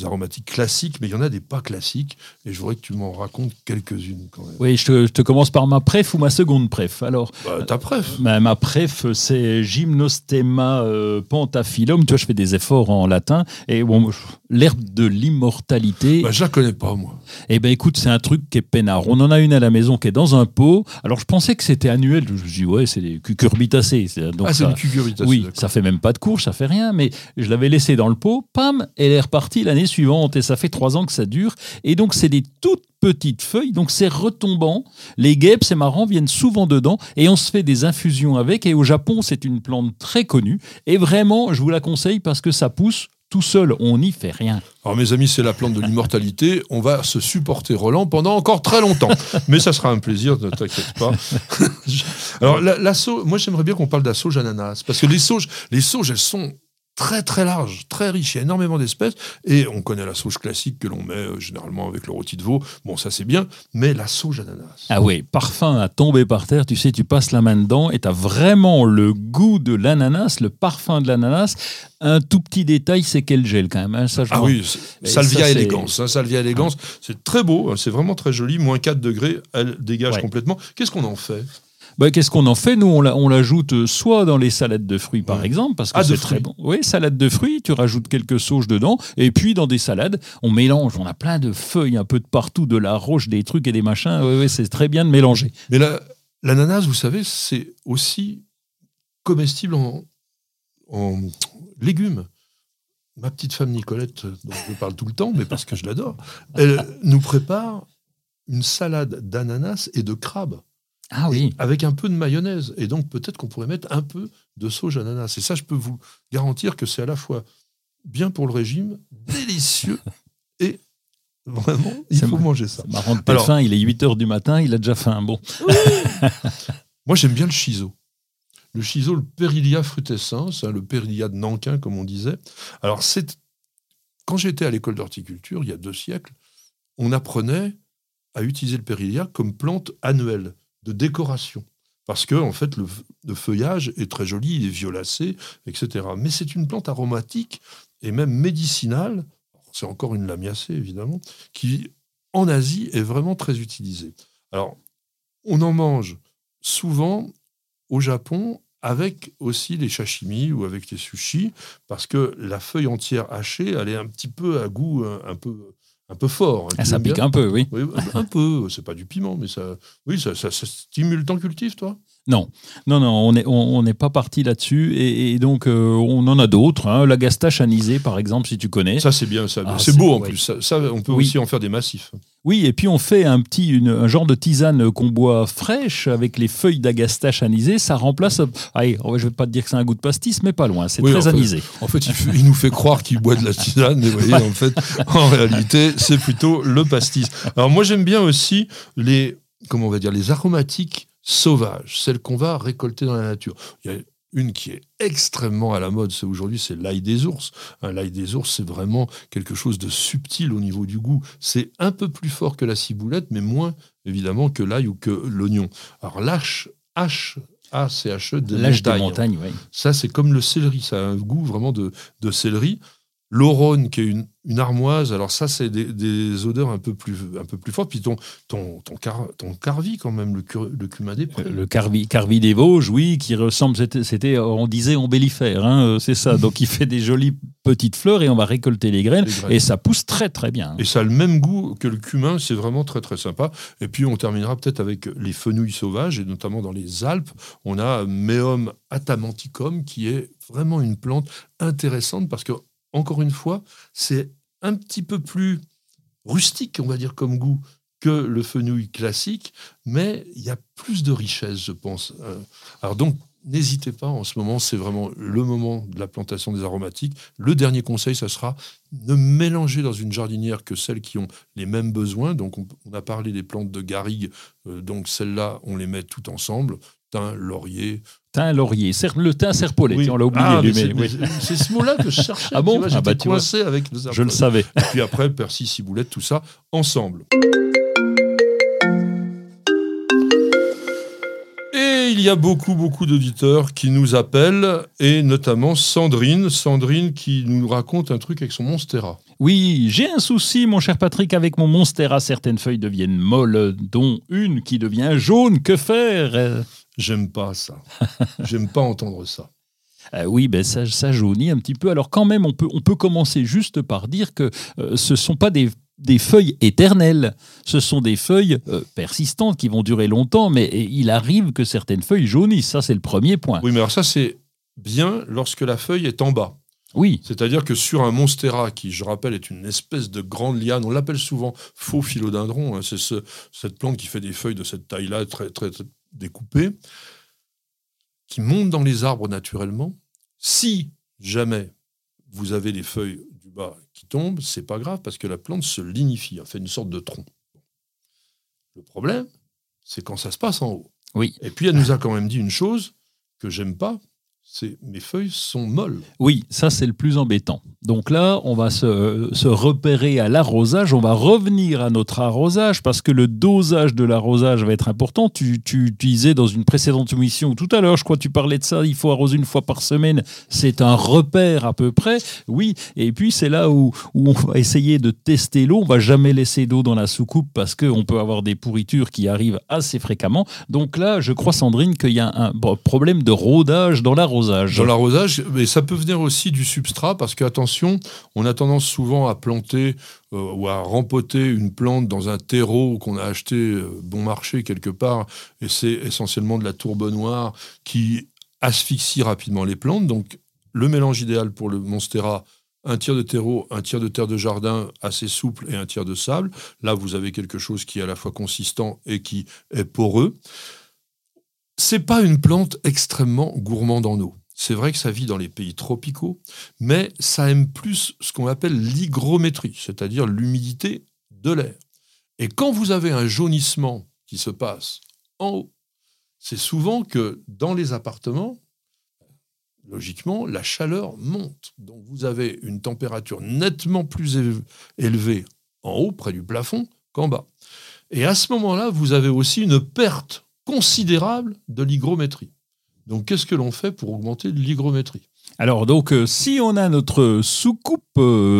aromatiques classiques, mais il y en a des pas classiques, et je voudrais que tu m'en racontes quelques-unes quand même. Oui, je te commence par ma préf ou ma seconde préf. Alors, ta préf. Ma préf, c'est Gymnostemma pentaphyllum. Tu vois, je fais des efforts en latin, et bon, l'herbe de l'immortalité. Je la connais pas, moi. Eh bien, écoute, c'est un truc qui est peinard. On en a une à la maison qui est dans un pot. Alors, je pensais que c'était annuel. Je me suis dit, ouais, c'est des cucurbitacées. C'est des cucurbitacées. Oui, d'accord. Ça fait même pas de courge, ça fait rien, mais je l'avais laissée dans le pot, pam, elle est repartie l'année suivante et ça fait 3 ans que ça dure et donc c'est des toutes petites feuilles, donc c'est retombant, les guêpes, c'est marrant, viennent souvent dedans et on se fait des infusions avec et au Japon c'est une plante très connue et vraiment je vous la conseille parce que ça pousse tout seul, on n'y fait rien. Alors mes amis, c'est la plante de l'immortalité, on va se supporter Roland pendant encore très longtemps, mais ça sera un plaisir, ne t'inquiète pas. Alors moi j'aimerais bien qu'on parle de la sauge ananas, parce que les sauges elles sont très très large, très riche, il y a énormément d'espèces, et on connaît la sauge classique que l'on met généralement avec le rôti de veau, bon ça c'est bien, mais la sauge ananas. Ah oui, parfum à tomber par terre, tu sais, tu passes la main dedans et t'as vraiment le goût de l'ananas, le parfum de l'ananas. Un tout petit détail, c'est qu'elle gèle quand même. Hein, ça, oui, Salvia élégance. Salvia élégance, c'est très beau, c'est vraiment très joli, moins 4 degrés, elle dégage complètement. Qu'est-ce qu'on en fait ? Qu'est-ce qu'on en fait ? Nous, on l'ajoute soit dans les salades de fruits, par exemple, parce que c'est très bon. Oui, salade de fruits, tu rajoutes quelques sauges dedans, et puis dans des salades, on mélange. On a plein de feuilles un peu de partout, de la roche, des trucs et des machins. Oui, c'est très bien de mélanger. Mais l'ananas, vous savez, c'est aussi comestible en légumes. Ma petite femme Nicolette, dont je parle tout le temps, mais parce que je l'adore, elle nous prépare une salade d'ananas et de crabes. Ah oui. Avec un peu de mayonnaise. Et donc, peut-être qu'on pourrait mettre un peu de sauge ananas. Et ça, je peux vous garantir que c'est à la fois bien pour le régime, délicieux, et vraiment, il faut manger ça. Marrant de pas faim, il est 8h du matin, il a déjà faim. Bon. Oui. Moi, j'aime bien le chiso. Le chiso, le Perilia frutescens, le Perilia de Nankin, comme on disait. Alors, c'est Quand j'étais à l'école d'horticulture, il y a 2 siècles, on apprenait à utiliser le périlia comme plante annuelle de décoration. Parce que, en fait, le feuillage est très joli, il est violacé, etc. Mais c'est une plante aromatique et même médicinale, c'est encore une lamiacée, évidemment, qui, en Asie, est vraiment très utilisée. Alors, on en mange souvent au Japon avec aussi les sashimi ou avec les sushis, parce que la feuille entière hachée, elle est un petit peu à goût un peu fort. Hein, ça pique bien. Un peu, oui. Oui, un peu, c'est pas du piment, mais ça, oui, ça stimule ton cultif, toi. Non, on n'est pas parti là-dessus, et donc on en a d'autres. Hein, la gastache anisée, par exemple, si tu connais. Ça, c'est bien, ça. Ah, c'est beau en plus. Ça, on peut aussi en faire des massifs. Oui, et puis on fait un genre de tisane qu'on boit fraîche avec les feuilles d'agastache anisée. Ça remplace. Allez, je ne vais pas te dire que c'est un goût de pastis, mais pas loin. C'est très anisé. En fait, il nous fait croire qu'il boit de la tisane, mais vous voyez, en fait, en réalité, c'est plutôt le pastis. Alors moi, j'aime bien aussi les aromatiques sauvages, celles qu'on va récolter dans la nature. Il y a une qui est extrêmement à la mode, aujourd'hui, c'est l'ail des ours. L'ail des ours, c'est vraiment quelque chose de subtil au niveau du goût. C'est un peu plus fort que la ciboulette, mais moins, évidemment, que l'ail ou que l'oignon. Alors, l'ACHE des montagnes. L'âche des montagnes, oui. Ça, c'est comme le céleri. Ça a un goût vraiment de céleri. L'orone, qui est une armoise. Alors ça, c'est des odeurs un peu plus fortes. Puis ton carvi, quand même, le cumin des prés. Le carvi des Vosges, oui, qui ressemble, c'était on disait ombellifère, hein, c'est ça. Donc il fait des jolies petites fleurs et on va récolter les graines. Et ça pousse très très bien. Et ça a le même goût que le cumin, c'est vraiment très très sympa. Et puis on terminera peut-être avec les fenouilles sauvages, et notamment dans les Alpes, on a Meum atamanticum, qui est vraiment une plante intéressante parce que, encore une fois, c'est un petit peu plus rustique, on va dire, comme goût, que le fenouil classique, mais il y a plus de richesse, je pense. Alors donc, n'hésitez pas, en ce moment, c'est vraiment le moment de la plantation des aromatiques. Le dernier conseil, ça sera ne mélanger dans une jardinière que celles qui ont les mêmes besoins. Donc, on a parlé des plantes de garrigue, donc celles-là, on les met toutes ensemble. Thym, laurier. Le thym serpolet, oui. On l'a oublié. C'est ce mot-là que je cherchais. Ah bon, tu vois, j'étais coincé avec le serpolet. Je le savais. Et puis après, persil, ciboulette, tout ça, ensemble. Et il y a beaucoup, beaucoup d'auditeurs qui nous appellent, et notamment Sandrine qui nous raconte un truc avec son Monstera. Oui, j'ai un souci, mon cher Patrick, avec mon Monstera. Certaines feuilles deviennent molles, dont une qui devient jaune. Que faire ? J'aime pas ça. J'aime pas entendre ça. Oui, ben ça jaunit un petit peu. Alors quand même, on peut commencer juste par dire que ce ne sont pas des feuilles éternelles. Ce sont des feuilles persistantes qui vont durer longtemps, mais il arrive que certaines feuilles jaunissent. Ça, c'est le premier point. Oui, mais alors ça, c'est bien lorsque la feuille est en bas. Oui. C'est-à-dire que sur un Monstera, qui, je rappelle, est une espèce de grande liane, on l'appelle souvent faux philodendron, hein, c'est cette plante qui fait des feuilles de cette taille-là, très, très, très découpées, qui monte dans les arbres naturellement. Si jamais vous avez les feuilles du bas qui tombent, c'est pas grave, parce que la plante se lignifie, elle fait une sorte de tronc. Le problème, c'est quand ça se passe en haut. Oui. Et puis, elle nous a quand même dit une chose que j'aime pas, mes feuilles sont molles. Oui, ça c'est le plus embêtant. Donc là, on va se repérer à l'arrosage, on va revenir à notre arrosage parce que le dosage de l'arrosage va être important. Tu disais dans une précédente émission, tout à l'heure, je crois que tu parlais de ça, il faut arroser 1 fois par semaine. C'est un repère à peu près, oui. Et puis c'est là où on va essayer de tester l'eau. On ne va jamais laisser d'eau dans la soucoupe parce qu'on peut avoir des pourritures qui arrivent assez fréquemment. Donc là, je crois, Sandrine, qu'il y a un problème de rodage dans l'arrosage. Dans l'arrosage, mais ça peut venir aussi du substrat, parce que, attention, on a tendance souvent à planter ou à rempoter une plante dans un terreau qu'on a acheté bon marché quelque part, et c'est essentiellement de la tourbe noire qui asphyxie rapidement les plantes. Donc, le mélange idéal pour le Monstera, 1 tiers de terreau, 1 tiers de terre de jardin assez souple et 1 tiers de sable. Là, vous avez quelque chose qui est à la fois consistant et qui est poreux. C'est pas une plante extrêmement gourmande en eau. C'est vrai que ça vit dans les pays tropicaux, mais ça aime plus ce qu'on appelle l'hygrométrie, c'est-à-dire l'humidité de l'air. Et quand vous avez un jaunissement qui se passe en haut, c'est souvent que dans les appartements, logiquement, la chaleur monte. Donc vous avez une température nettement plus élevée en haut, près du plafond, qu'en bas. Et à ce moment-là, vous avez aussi une perte considérable de l'hygrométrie. Donc qu'est-ce que l'on fait pour augmenter l'hygrométrie ? Alors donc, si on a notre soucoupe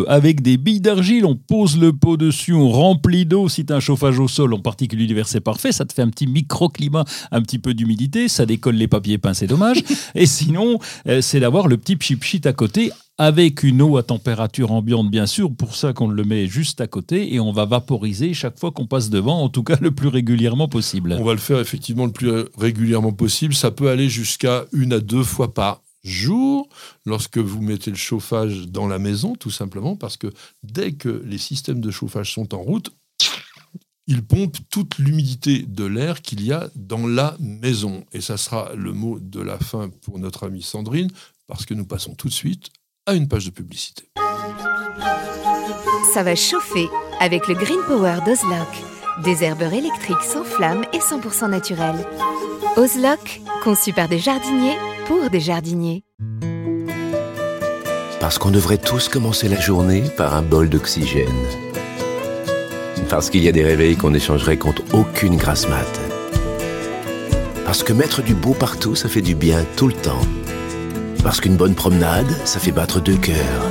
avec des billes d'argile, on pose le pot dessus, on remplit d'eau. Si tu as un chauffage au sol, en particulier l'hiver, c'est parfait. Ça te fait un petit microclimat, un petit peu d'humidité. Ça décolle les papiers peints, c'est dommage. Et sinon, c'est d'avoir le petit pchipchit à côté avec une eau à température ambiante, bien sûr. Pour ça qu'on le met juste à côté et on va vaporiser chaque fois qu'on passe devant, en tout cas le plus régulièrement possible. On va le faire effectivement le plus régulièrement possible. Ça peut aller jusqu'à 1 à 2 fois par jour, lorsque vous mettez le chauffage dans la maison, tout simplement, parce que dès que les systèmes de chauffage sont en route, ils pompent toute l'humidité de l'air qu'il y a dans la maison. Et ça sera le mot de la fin pour notre amie Sandrine, parce que nous passons tout de suite à une page de publicité. Ça va chauffer avec le Green Power d'Oz'Loc. Des herbeurs électriques sans flamme et 100% naturels. Oz'Loc, conçu par des jardiniers pour des jardiniers. Parce qu'on devrait tous commencer la journée par un bol d'oxygène. Parce qu'il y a des réveils qu'on échangerait contre aucune grasse mat. Parce que mettre du beau partout, ça fait du bien tout le temps. Parce qu'une bonne promenade, ça fait battre 2 cœurs.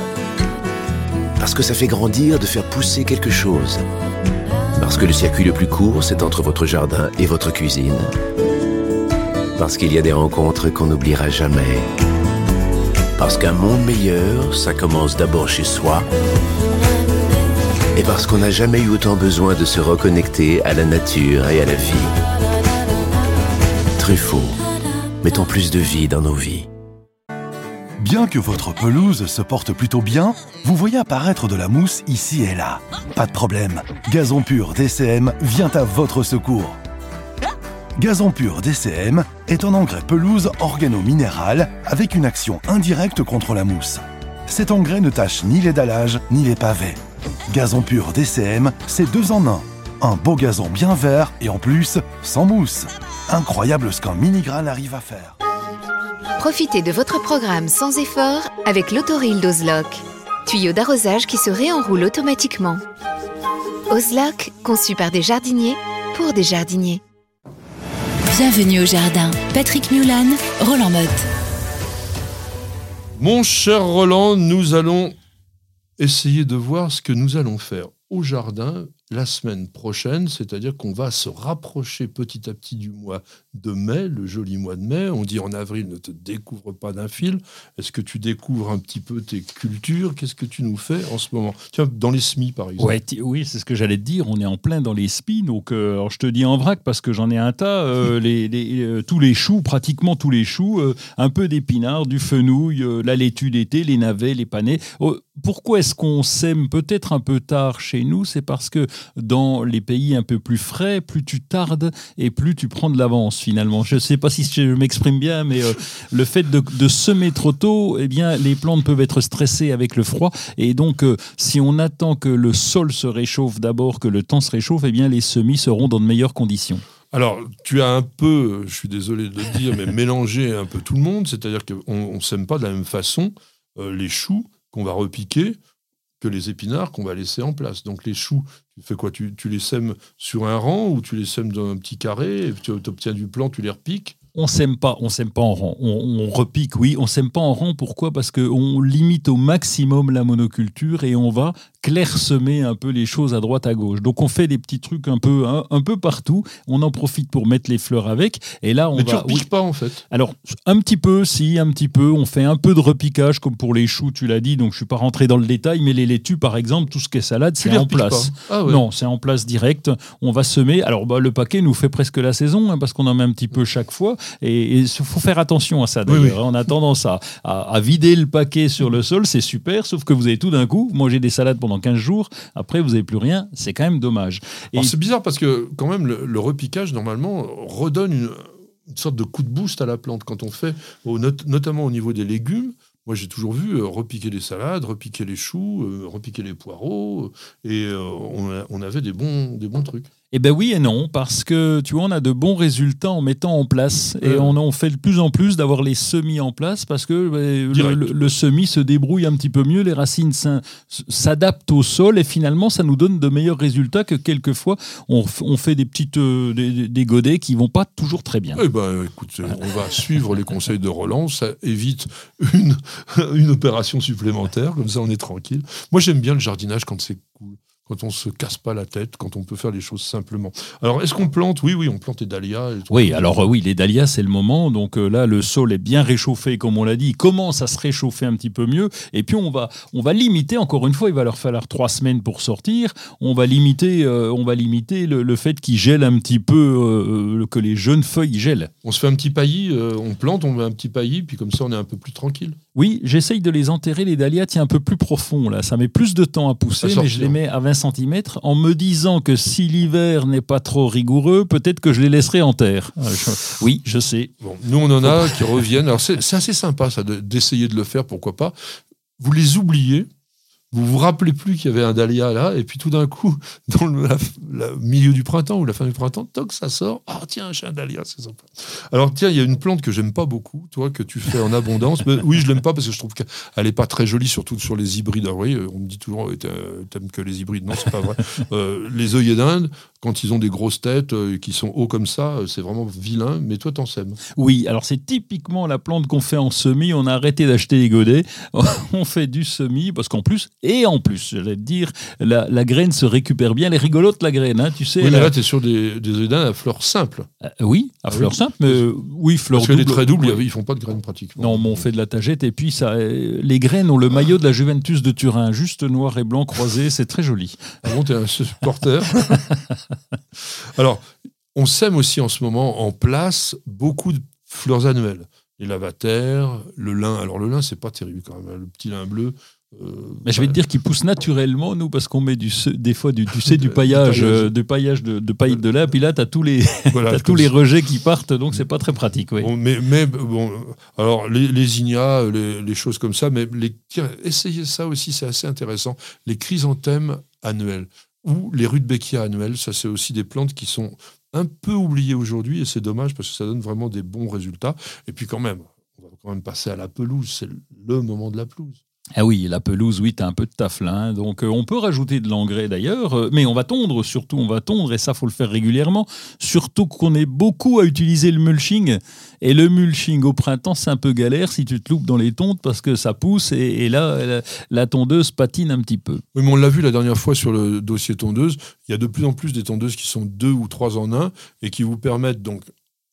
Parce que ça fait grandir de faire pousser quelque chose. Parce que le circuit le plus court, c'est entre votre jardin et votre cuisine. Parce qu'il y a des rencontres qu'on n'oubliera jamais. Parce qu'un monde meilleur, ça commence d'abord chez soi. Et parce qu'on n'a jamais eu autant besoin de se reconnecter à la nature et à la vie. Truffaut, mettons plus de vie dans nos vies. Bien que votre pelouse se porte plutôt bien, vous voyez apparaître de la mousse ici et là. Pas de problème, Gazon Pur DCM vient à votre secours. Gazon Pur DCM est un engrais pelouse organo-minéral avec une action indirecte contre la mousse. Cet engrais ne tâche ni les dallages ni les pavés. Gazon Pur DCM, c'est 2 en 1. Un beau gazon bien vert et en plus, sans mousse. Incroyable ce qu'un mini-grain arrive à faire. Profitez de votre programme sans effort avec l'autoril d'Oz'Loc. Tuyau d'arrosage qui se réenroule automatiquement. Oz'Loc, conçu par des jardiniers pour des jardiniers. Bienvenue au jardin. Patrick Moulin, Roland Mott. Mon cher Roland, nous allons essayer de voir ce que nous allons faire au jardin la semaine prochaine, c'est-à-dire qu'on va se rapprocher petit à petit du mois de mai, le joli mois de mai. On dit en avril, ne te découvre pas d'un fil. Est-ce que tu découvres un petit peu tes cultures ? Qu'est-ce que tu nous fais en ce moment ? Tiens, dans les semis, par exemple. Ouais, oui, c'est ce que j'allais te dire. On est en plein dans les semis. Donc, alors, je te dis en vrac parce que j'en ai un tas. Tous les choux, pratiquement tous les choux, un peu d'épinards, du fenouil, la laitue d'été, les navets, les panais. Pourquoi est-ce qu'on sème peut-être un peu tard chez nous ? C'est parce que dans les pays un peu plus frais, plus tu tardes et plus tu prends de l'avance finalement. Je ne sais pas si je m'exprime bien, mais le fait de semer trop tôt, eh bien, les plantes peuvent être stressées avec le froid. Et donc, si on attend que le sol se réchauffe d'abord, que le temps se réchauffe, eh bien, les semis seront dans de meilleures conditions. Alors, tu as un peu, je suis désolé de le dire, mais mélangé un peu tout le monde. C'est-à-dire qu'on ne sème pas de la même façon les choux qu'on va repiquer que les épinards qu'on va laisser en place. Donc les choux, tu fais quoi ? Tu les sèmes sur un rang ou tu les sèmes dans un petit carré et tu obtiens du plant, tu les repiques ? On sème pas en rang. On repique, oui. On sème pas en rang. Pourquoi ? Parce qu'on limite au maximum la monoculture et on va clairsemer un peu les choses à droite à gauche. Donc on fait des petits trucs un peu partout. On en profite pour mettre les fleurs avec. Et là, on Mais va. Tu repiques pas en fait. Alors un petit peu, si un petit peu. On fait un peu de repiquage comme pour les choux. Tu l'as dit. Donc je suis pas rentré dans le détail, mais les laitues par exemple, tout ce qui est salade, c'est en place. Ah, ouais. Non, c'est en place direct. On va semer. Alors le paquet nous fait presque la saison parce qu'on en met un petit peu chaque fois. Et il faut faire attention à ça d'ailleurs. Oui. On a tendance à vider le paquet sur le sol, c'est super, sauf que vous avez tout d'un coup mangé des salades pendant 15 jours, après vous n'avez plus rien, c'est quand même dommage. Et c'est bizarre parce que quand même le repiquage normalement redonne une sorte de coup de boost à la plante quand on fait, notamment au niveau des légumes. Moi, j'ai toujours vu repiquer les salades, repiquer les choux, repiquer les poireaux, et on avait des bons trucs. Eh bien oui et non, parce que tu vois, on a de bons résultats en mettant en place. Et on fait de plus en plus d'avoir les semis en place, parce que le semis se débrouille un petit peu mieux, les racines s'adaptent au sol, et finalement, ça nous donne de meilleurs résultats que quelquefois, on fait des petites des godets qui ne vont pas toujours très bien. Eh bien écoute, on va suivre les conseils de Roland, ça évite une opération supplémentaire, comme ça on est tranquille. Moi, j'aime bien le jardinage quand c'est cool. Quand on ne se casse pas la tête, quand on peut faire les choses simplement. Alors, est-ce qu'on plante ? Oui, on plante les dahlias. Oui, alors oui, les dahlias, c'est le moment. Donc là, le sol est bien réchauffé, comme on l'a dit. Il commence à se réchauffer un petit peu mieux. Et puis, on va limiter, encore une fois, il va leur falloir 3 semaines pour sortir. On va limiter le fait qu'ils gèlent un petit peu, que les jeunes feuilles gèlent. On se fait un petit paillis, on met un petit paillis, puis comme ça, on est un peu plus tranquille. Oui, j'essaye de les enterrer, les dahlias, un peu plus profond, là. Ça met plus de temps à pousser, mais je les mets à 20 cm, en me disant que si l'hiver n'est pas trop rigoureux, peut-être que je les laisserai en terre. Oui, je sais. Bon, nous, on en a qui reviennent. Alors, c'est assez sympa, ça, d'essayer de le faire, pourquoi pas. Vous les oubliez. Vous vous rappelez plus qu'il y avait un dahlia là, et puis tout d'un coup, dans le milieu du printemps ou la fin du printemps, toc, ça sort. Ah tiens, j'ai un dahlia, c'est sympa. Alors tiens, il y a une plante que j'aime pas beaucoup, toi, que tu fais en abondance. Mais oui, je l'aime pas parce que je trouve qu'elle est pas très jolie, surtout sur les hybrides. Alors, oui, on me dit toujours, t'aimes que les hybrides. Non, c'est pas vrai. Les œillets d'Inde, quand ils ont des grosses têtes qui sont hauts comme ça, c'est vraiment vilain, mais toi, t'en sèmes. Oui, alors c'est typiquement la plante qu'on fait en semis. On a arrêté d'acheter les godets. On fait du semis parce qu'en plus, j'allais te dire, la graine se récupère bien. Elle est rigolote, la graine, hein, tu sais. Oui, mais là, tu es sur des œillets d'Inde à fleurs simples. Fleurs simples, mais fleurs doubles. Parce que les traits doubles, ils ne font pas de graines pratiquement. Non, mais on fait de la tagette. Et puis, les graines ont le maillot de la Juventus de Turin, juste noir et blanc croisé. C'est très joli. Ah bon, tu es un supporter. Alors, on sème aussi en ce moment en place beaucoup de fleurs annuelles. Les lavataires, le lin. Alors, le lin, c'est pas terrible quand même. Le petit lin bleu. Mais je vais te dire qu'ils poussent naturellement, nous, parce qu'on met du paillage, de paille de lin, puis là, tu as tous les rejets qui partent, donc c'est pas très pratique. Oui. Alors les zinnias, les choses comme ça, mais essayez ça aussi, c'est assez intéressant. Les chrysanthèmes annuels ou les rudbeckia annuels, ça, c'est aussi des plantes qui sont un peu oubliées aujourd'hui, et c'est dommage parce que ça donne vraiment des bons résultats. Et puis, quand même, on va quand même passer à la pelouse, c'est le moment de la pelouse. Ah oui, la pelouse, t'as un peu de taf là, hein. Donc on peut rajouter de l'engrais d'ailleurs, mais on va tondre, et ça, faut le faire régulièrement, surtout qu'on est beaucoup à utiliser le mulching, et le mulching au printemps, c'est un peu galère si tu te loupes dans les tontes, parce que ça pousse, et là, la tondeuse patine un petit peu. Oui, mais on l'a vu la dernière fois sur le dossier tondeuse, il y a de plus en plus des tondeuses qui sont 2 ou 3 en un, et qui vous permettent donc,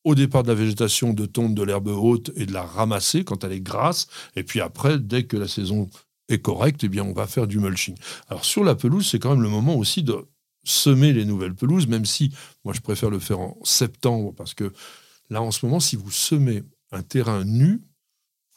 au départ de la végétation, de tondre de l'herbe haute et de la ramasser quand elle est grasse. Et puis après, dès que la saison est correcte, eh bien on va faire du mulching. Alors sur la pelouse, c'est quand même le moment aussi de semer les nouvelles pelouses, même si moi je préfère le faire en septembre, parce que là en ce moment, si vous semez un terrain nu,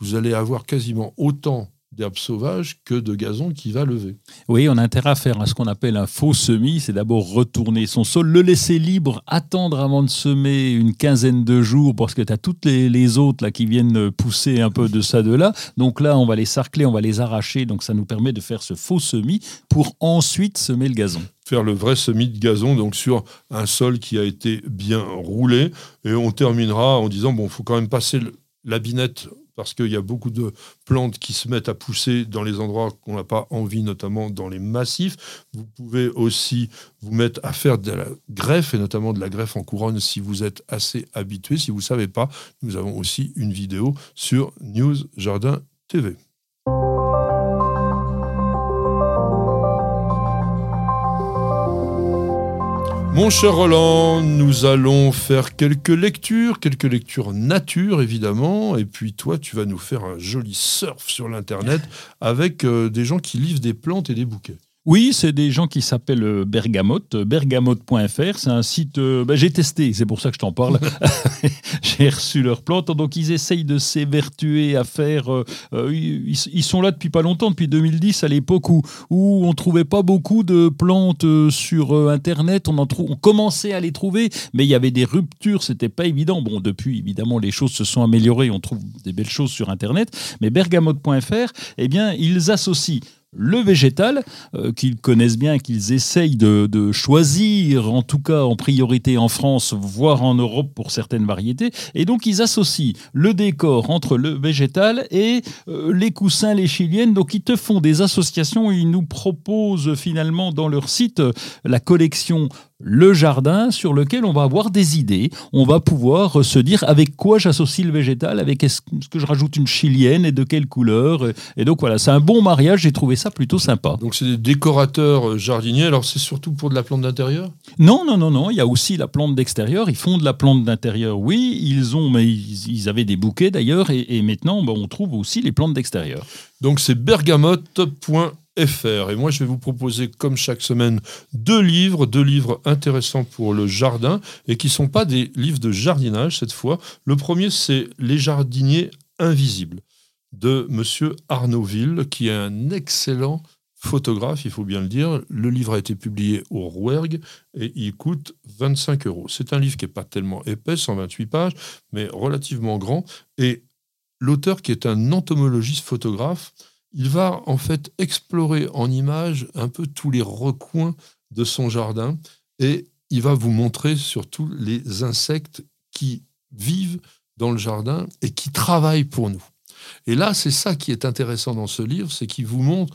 vous allez avoir quasiment autant d'herbes sauvages que de gazon qui va lever. Oui, on a intérêt à faire ce qu'on appelle un faux semis, c'est d'abord retourner son sol, le laisser libre, attendre avant de semer une quinzaine de jours, parce que tu as toutes les autres là, qui viennent pousser un peu de ça, de là. Donc là, on va les sarcler, on va les arracher, donc ça nous permet de faire ce faux semis pour ensuite semer le gazon. Faire le vrai semis de gazon, donc sur un sol qui a été bien roulé, et on terminera en disant, il faut quand même passer la binette, parce qu'il y a beaucoup de plantes qui se mettent à pousser dans les endroits qu'on n'a pas envie, notamment dans les massifs. Vous pouvez aussi vous mettre à faire de la greffe, et notamment de la greffe en couronne, si vous êtes assez habitué. Si vous ne savez pas, nous avons aussi une vidéo sur News Jardin TV. Mon cher Roland, nous allons faire quelques lectures nature évidemment, et puis toi tu vas nous faire un joli surf sur l'internet avec des gens qui livrent des plantes et des bouquets. Oui, c'est des gens qui s'appellent Bergamote, bergamote.fr, c'est un site, j'ai testé, c'est pour ça que je t'en parle, j'ai reçu leurs plantes, donc ils essayent de s'évertuer à faire, ils sont là depuis pas longtemps, depuis 2010, à l'époque où on trouvait pas beaucoup de plantes sur internet, on commençait à les trouver, mais il y avait des ruptures, c'était pas évident, bon depuis évidemment les choses se sont améliorées, on trouve des belles choses sur internet, mais bergamote.fr, eh bien ils associent le végétal, qu'ils connaissent bien, qu'ils essayent de choisir, en tout cas en priorité en France, voire en Europe pour certaines variétés. Et donc, ils associent le décor entre le végétal et les coussins, les chiliennes. Donc, ils te font des associations. Ils nous proposent finalement dans leur site la collection Le Jardin, sur lequel on va avoir des idées. On va pouvoir se dire avec quoi j'associe le végétal, avec est-ce que je rajoute une chilienne et de quelle couleur. Et donc voilà, c'est un bon mariage, j'ai trouvé ça plutôt sympa. Donc c'est des décorateurs jardiniers, alors c'est surtout pour de la plante d'intérieur ? Non, il y a aussi la plante d'extérieur, ils font de la plante d'intérieur, oui, ils avaient des bouquets d'ailleurs, et maintenant on trouve aussi les plantes d'extérieur. Donc c'est bergamote.fr. Et moi, je vais vous proposer, comme chaque semaine, deux livres intéressants pour le jardin et qui ne sont pas des livres de jardinage cette fois. Le premier, c'est Les jardiniers invisibles de monsieur Arnaudville, qui est un excellent photographe, il faut bien le dire. Le livre a été publié au Rouergue et il coûte 25 €. C'est un livre qui n'est pas tellement épais, 128 pages, mais relativement grand. Et l'auteur, qui est un entomologiste photographe, il va en fait explorer en images un peu tous les recoins de son jardin et il va vous montrer surtout les insectes qui vivent dans le jardin et qui travaillent pour nous. Et là, c'est ça qui est intéressant dans ce livre, c'est qu'il vous montre,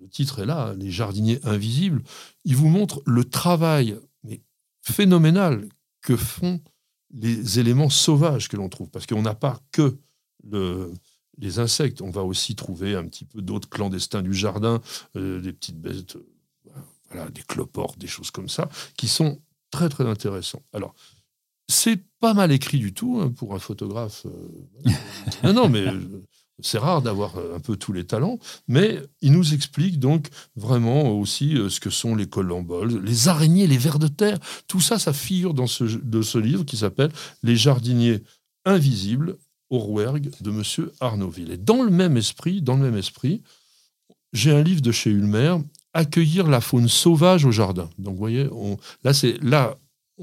le titre est là, Les jardiniers invisibles, il vous montre le travail phénoménal que font les éléments sauvages que l'on trouve, parce qu'on n'a pas que les insectes, on va aussi trouver un petit peu d'autres clandestins du jardin, des petites bêtes, des cloportes, des choses comme ça, qui sont très très intéressants. Alors, c'est pas mal écrit du tout hein, pour un photographe. C'est rare d'avoir un peu tous les talents, mais il nous explique donc vraiment aussi ce que sont les collemboles, les araignées, les vers de terre, tout ça, ça figure dans ce livre qui s'appelle « Les jardiniers invisibles ». Au Rouergue de M. Arnaudville. Et dans le même esprit, j'ai un livre de chez Ulmer, Accueillir la faune sauvage au jardin. Donc, vous voyez, on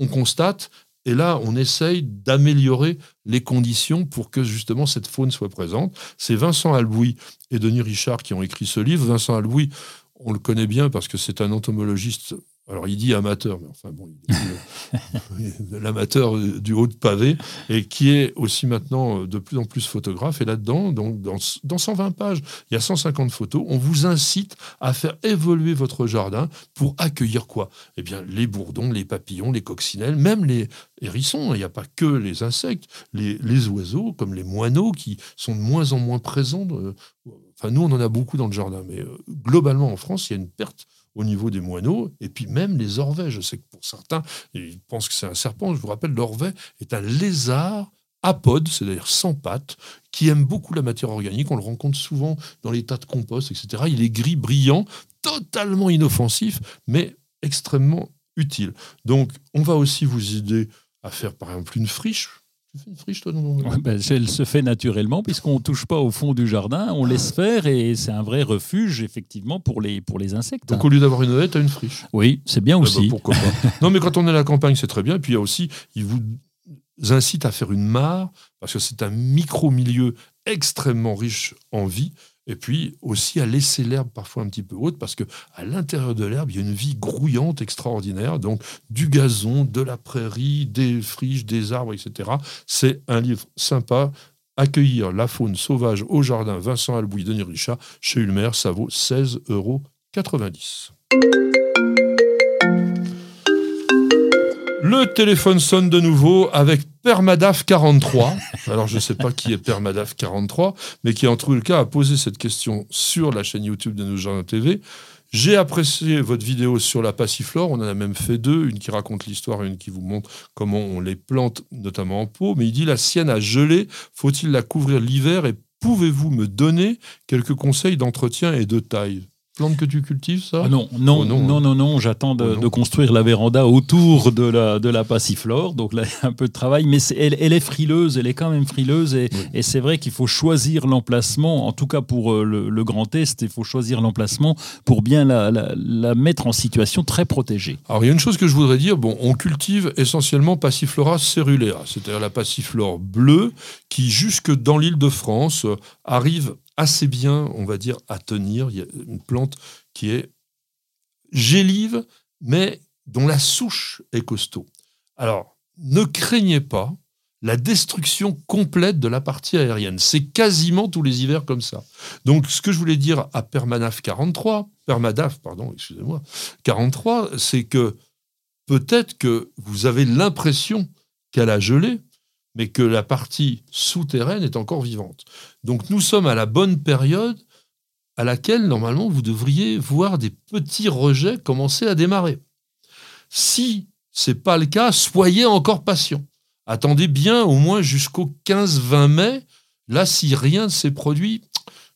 constate et là, on essaye d'améliorer les conditions pour que justement cette faune soit présente. C'est Vincent Albouy et Denis Richard qui ont écrit ce livre. Vincent Albouy, on le connaît bien parce que c'est un entomologiste. Alors, il dit amateur, mais enfin bon, l'amateur du haut de pavé, et qui est aussi maintenant de plus en plus photographe. Et là-dedans, donc, dans 120 pages, il y a 150 photos. On vous incite à faire évoluer votre jardin pour accueillir quoi ? Eh bien, les bourdons, les papillons, les coccinelles, même les hérissons. Il n'y a pas que les insectes, les oiseaux, comme les moineaux, qui sont de moins en moins présents. Enfin, nous, on en a beaucoup dans le jardin, mais globalement, en France, il y a une perte au niveau des moineaux, et puis même les orvets. Je sais que pour certains, ils pensent que c'est un serpent. Je vous rappelle, l'orvet est un lézard apode, c'est-à-dire sans pattes, qui aime beaucoup la matière organique. On le rencontre souvent dans les tas de compost, etc. Il est gris, brillant, totalement inoffensif, mais extrêmement utile. Donc, on va aussi vous aider à faire, par exemple, une friche. Tu fais une friche, toi, non ? Ouais, elle se fait naturellement, puisqu'on ne touche pas au fond du jardin, on laisse faire, et c'est un vrai refuge, effectivement, pour les insectes. Donc, au lieu d'avoir une haie, tu as une friche. Oui, c'est bien aussi. Pourquoi pas ? Non, mais quand on est à la campagne, c'est très bien. Et puis, il y a aussi, ils vous incitent à faire une mare, parce que c'est un micro-milieu extrêmement riche en vie. Et puis aussi à laisser l'herbe parfois un petit peu haute, parce qu'à l'intérieur de l'herbe, il y a une vie grouillante extraordinaire. Donc du gazon, de la prairie, des friches, des arbres, etc. C'est un livre sympa. Accueillir la faune sauvage au jardin, Vincent Albouy, Denis Richard, chez Ulmer, ça vaut 16,90 €. Le téléphone sonne de nouveau avec Permadaf 43. Alors, je ne sais pas qui est Permadaf 43, mais qui, en tout cas, a posé cette question sur la chaîne YouTube de News Jardin TV. J'ai apprécié votre vidéo sur la passiflore. On en a même fait deux, une qui raconte l'histoire et une qui vous montre comment on les plante, notamment en pot. Mais il dit « La sienne a gelé. Faut-il la couvrir l'hiver et pouvez-vous me donner quelques conseils d'entretien et de taille ?» plante que tu cultives, ça? Non, j'attends de construire la véranda autour de la passiflore, donc là, un peu de travail, mais elle est frileuse, elle est quand même frileuse, et c'est vrai qu'il faut choisir l'emplacement, en tout cas pour le Grand Est, il faut choisir l'emplacement pour bien la mettre en situation très protégée. Alors, il y a une chose que je voudrais dire, on cultive essentiellement Passiflora caerulea, c'est-à-dire la passiflore bleue, qui jusque dans l'île de France arrive assez bien, on va dire, à tenir. Il y a une plante qui est gélive, mais dont la souche est costaud. Alors, ne craignez pas la destruction complète de la partie aérienne. C'est quasiment tous les hivers comme ça. Donc, ce que je voulais dire à Permadaf 43, c'est que peut-être que vous avez l'impression qu'elle a gelé, mais que la partie souterraine est encore vivante. Donc nous sommes à la bonne période à laquelle, normalement, vous devriez voir des petits rejets commencer à démarrer. Si ce n'est pas le cas, soyez encore patient. Attendez bien au moins jusqu'au 15-20 mai. Là, si rien ne s'est produit,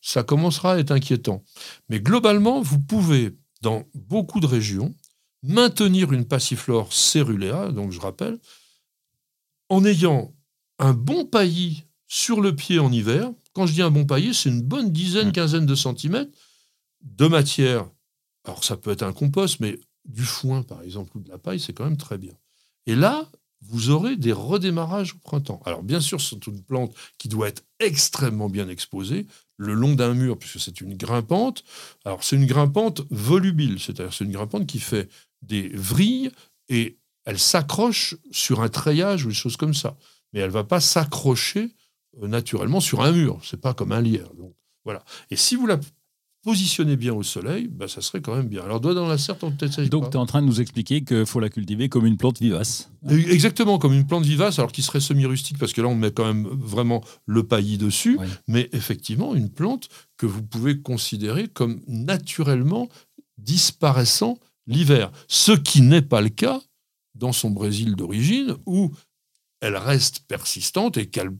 ça commencera à être inquiétant. Mais globalement, vous pouvez, dans beaucoup de régions, maintenir une passiflore caerulea, donc je rappelle, en ayant un bon paillis sur le pied en hiver. Quand je dis un bon paillis, c'est une bonne quinzaine de centimètres de matière. Alors, ça peut être un compost, mais du foin, par exemple, ou de la paille, c'est quand même très bien. Et là, vous aurez des redémarrages au printemps. Alors, bien sûr, c'est une plante qui doit être extrêmement bien exposée le long d'un mur, puisque c'est une grimpante. Alors, c'est une grimpante volubile, c'est-à-dire c'est une grimpante qui fait des vrilles et elle s'accroche sur un treillage ou des choses comme ça. Mais elle ne va pas s'accrocher naturellement sur un mur. Ce n'est pas comme un lierre. Donc, voilà. Et si vous la positionnez bien au soleil, ça serait quand même bien. Alors, doigt dans la serre, on t'essaye. Donc, tu es en train de nous expliquer qu'il faut la cultiver comme une plante vivace. Exactement, comme une plante vivace, alors qui serait semi-rustique, parce que là, on met quand même vraiment le paillis dessus. Oui. Mais effectivement, une plante que vous pouvez considérer comme naturellement disparaissant l'hiver. Ce qui n'est pas le cas dans son Brésil d'origine, où elle reste persistante et qu'elle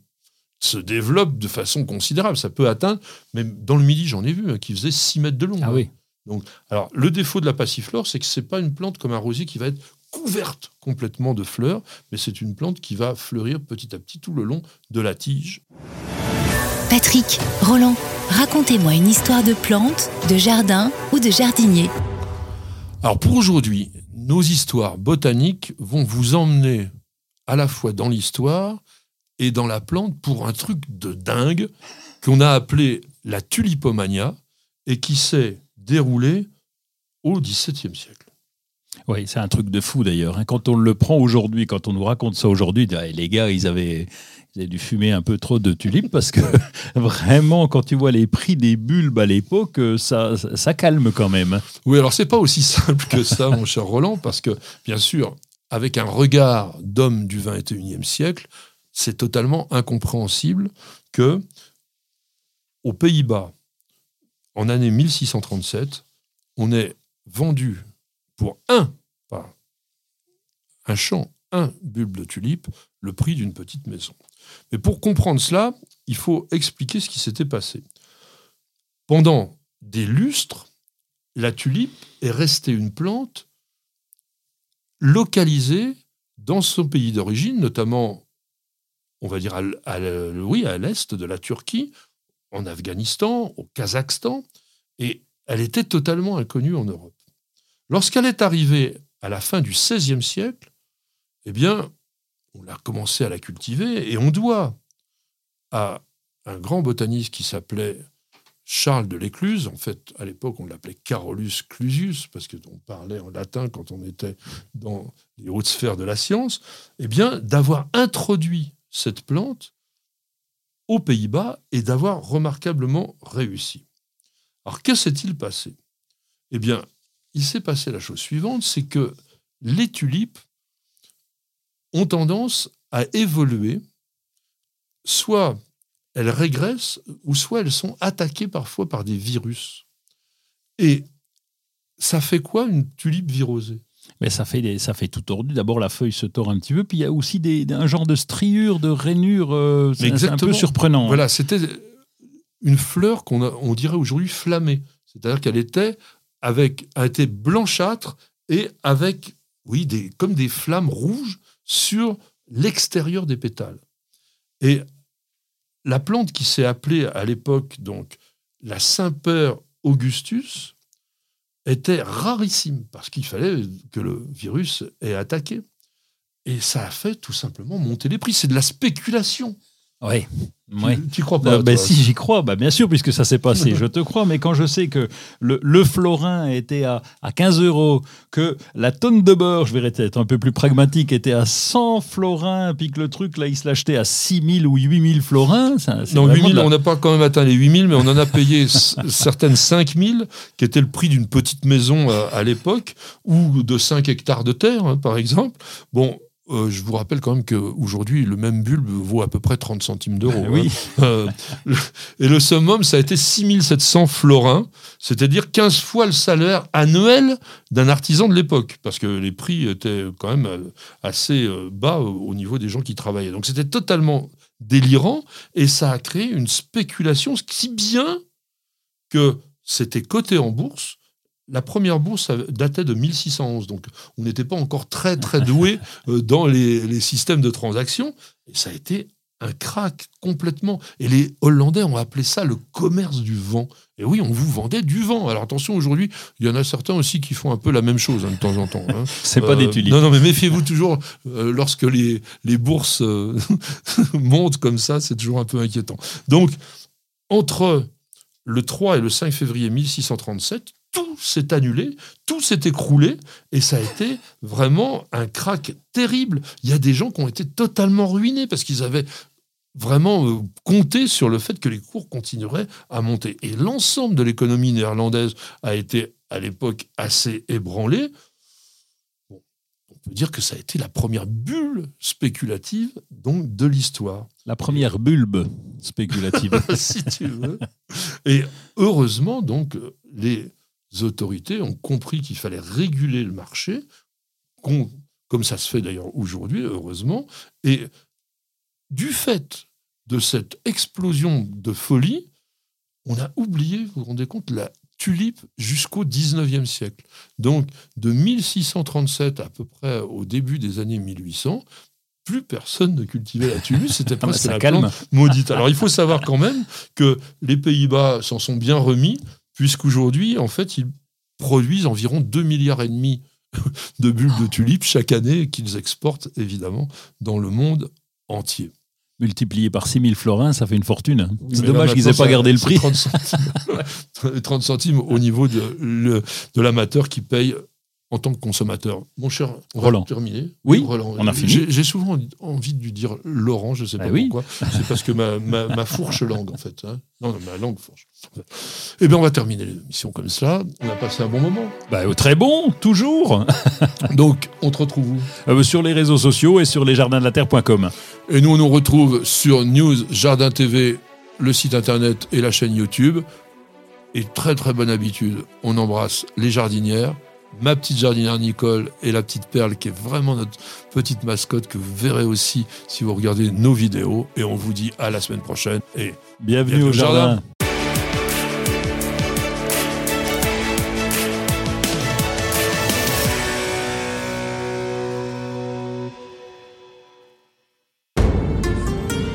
se développe de façon considérable. Ça peut atteindre, même dans le Midi, j'en ai vu, qui faisait 6 mètres de long. Ah oui. Donc, alors, le défaut de la passiflore, c'est que ce n'est pas une plante comme un rosier qui va être couverte complètement de fleurs, mais c'est une plante qui va fleurir petit à petit tout le long de la tige. Patrick, Roland, racontez-moi une histoire de plante, de jardin ou de jardinier. Alors, pour aujourd'hui, nos histoires botaniques vont vous emmener à la fois dans l'histoire et dans la plante pour un truc de dingue qu'on a appelé la tulipomania et qui s'est déroulée au XVIIe siècle. Oui, c'est un truc de fou d'ailleurs. Quand on le prend aujourd'hui, quand on nous raconte ça aujourd'hui, les gars, ils avaient dû fumer un peu trop de tulipes parce que vraiment, quand tu vois les prix des bulbes à l'époque, ça calme quand même. Oui, alors c'est pas aussi simple que ça, mon cher Roland, parce que bien sûr, avec un regard d'homme du XXIe siècle, c'est totalement incompréhensible que, aux Pays-Bas, en année 1637, on ait vendu pour un champ, un bulbe de tulipe, le prix d'une petite maison. Mais pour comprendre cela, il faut expliquer ce qui s'était passé. Pendant des lustres, la tulipe est restée une plante localisée dans son pays d'origine, notamment, on va dire, à l'est de la Turquie, en Afghanistan, au Kazakhstan, et elle était totalement inconnue en Europe. Lorsqu'elle est arrivée à la fin du XVIe siècle, eh bien, on a commencé à la cultiver et on doit à un grand botaniste qui s'appelait Charles de l'Écluse. En fait, à l'époque, on l'appelait Carolus Clusius parce qu'on parlait en latin quand on était dans les hautes sphères de la science. Eh bien, d'avoir introduit cette plante aux Pays-Bas et d'avoir remarquablement réussi. Alors, que s'est-il passé? Eh bien, il s'est passé la chose suivante, c'est que les tulipes ont tendance à évoluer, soit elles régressent, ou soit elles sont attaquées parfois par des virus. Et ça fait quoi une tulipe virosée? Mais ça fait tout tordu. D'abord, la feuille se tord un petit peu, puis il y a aussi un genre de striure, de rainure, c'est un peu surprenant. Voilà, c'était une fleur qu'on dirait aujourd'hui flammée. C'est-à-dire qu'elle était avec un thé blanchâtre et avec, oui, comme des flammes rouges sur l'extérieur des pétales. Et la plante qui s'est appelée à l'époque donc la Saint-Père Augustus était rarissime parce qu'il fallait que le virus ait attaqué. Et ça a fait tout simplement monter les prix. C'est de la spéculation. Oui. Ouais. Tu crois pas toi. Si, j'y crois, bien sûr, puisque ça s'est passé, je te crois, mais quand je sais que le florin était à 15 €, que la tonne de beurre, je vais être un peu plus pragmatique, était à 100 florins, puis que le truc, là, il se l'achetait à 6 000 ou 8 000 florins. C'est non, 8 000, on n'a pas quand même atteint les 8 000, mais on en a payé certaines 5 000, qui était le prix d'une petite maison à l'époque, ou de 5 hectares de terre, hein, par exemple. Bon. Je vous rappelle quand même qu'aujourd'hui, le même bulbe vaut à peu près 30 centimes d'euros. Oui. Hein. Et le summum, ça a été 6700 florins, c'est-à-dire 15 fois le salaire annuel d'un artisan de l'époque, parce que les prix étaient quand même assez bas au niveau des gens qui travaillaient. Donc c'était totalement délirant, et ça a créé une spéculation, si bien que c'était coté en bourse. La première bourse datait de 1611, donc on n'était pas encore très, très doué dans les systèmes de transactions. Et ça a été un crack complètement. Et les Hollandais ont appelé ça le commerce du vent. Et oui, on vous vendait du vent. Alors attention, aujourd'hui, il y en a certains aussi qui font un peu la même chose de temps en temps. Hein. C'est pas des tulipes. Non, mais méfiez-vous toujours lorsque les bourses montent comme ça, c'est toujours un peu inquiétant. Donc, entre le 3 et le 5 février 1637, tout s'est annulé, tout s'est écroulé, et ça a été vraiment un crack terrible. Il y a des gens qui ont été totalement ruinés parce qu'ils avaient vraiment compté sur le fait que les cours continueraient à monter. Et l'ensemble de l'économie néerlandaise a été, à l'époque, assez ébranlée. Bon, on peut dire que ça a été la première bulle spéculative donc, de l'histoire. La première bulbe spéculative. Si tu veux. Et heureusement, donc, les autorités ont compris qu'il fallait réguler le marché, comme ça se fait d'ailleurs aujourd'hui, heureusement. Et du fait de cette explosion de folie, on a oublié, vous vous rendez compte, la tulipe jusqu'au 19e siècle. Donc, de 1637 à peu près au début des années 1800, plus personne ne cultivait la tulipe, c'était presque la plante maudite. Alors, il faut savoir quand même que les Pays-Bas s'en sont bien remis, puisqu'aujourd'hui, en fait, ils produisent environ 2,5 milliards de bulbes de tulipes chaque année qu'ils exportent, évidemment, dans le monde entier. Multiplié par 6 000 florins, ça fait une fortune. C'est mais dommage qu'ils n'aient pas gardé le prix. 30 centimes, 30 centimes au niveau de l'amateur qui paye en tant que consommateur. Mon cher, on Roland. Va terminer. Oui, Roland, on a fini. J'ai souvent envie de lui dire Laurent, je ne sais pas pourquoi. C'est parce que ma fourche langue, en fait. Hein. Non, ma langue fourche. Eh bien, on va terminer l'émission comme ça. On a passé un bon moment. Très bon, toujours. Donc, on te retrouve où sur les réseaux sociaux et sur lesjardindelaterre.com. Et nous, on nous retrouve sur News Jardin TV, le site internet et la chaîne YouTube. Et très, très bonne habitude, on embrasse les jardinières. Ma petite jardinière Nicole et la petite Perle qui est vraiment notre petite mascotte que vous verrez aussi si vous regardez nos vidéos. Et on vous dit à la semaine prochaine et bienvenue au jardin.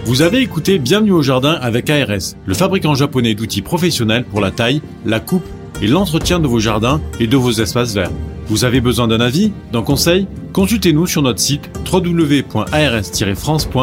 Vous avez écouté Bienvenue au jardin avec ARS, le fabricant japonais d'outils professionnels pour la taille, la coupe et l'entretien de vos jardins et de vos espaces verts. Vous avez besoin d'un avis, d'un conseil ? Consultez-nous sur notre site www.ars-france.fr.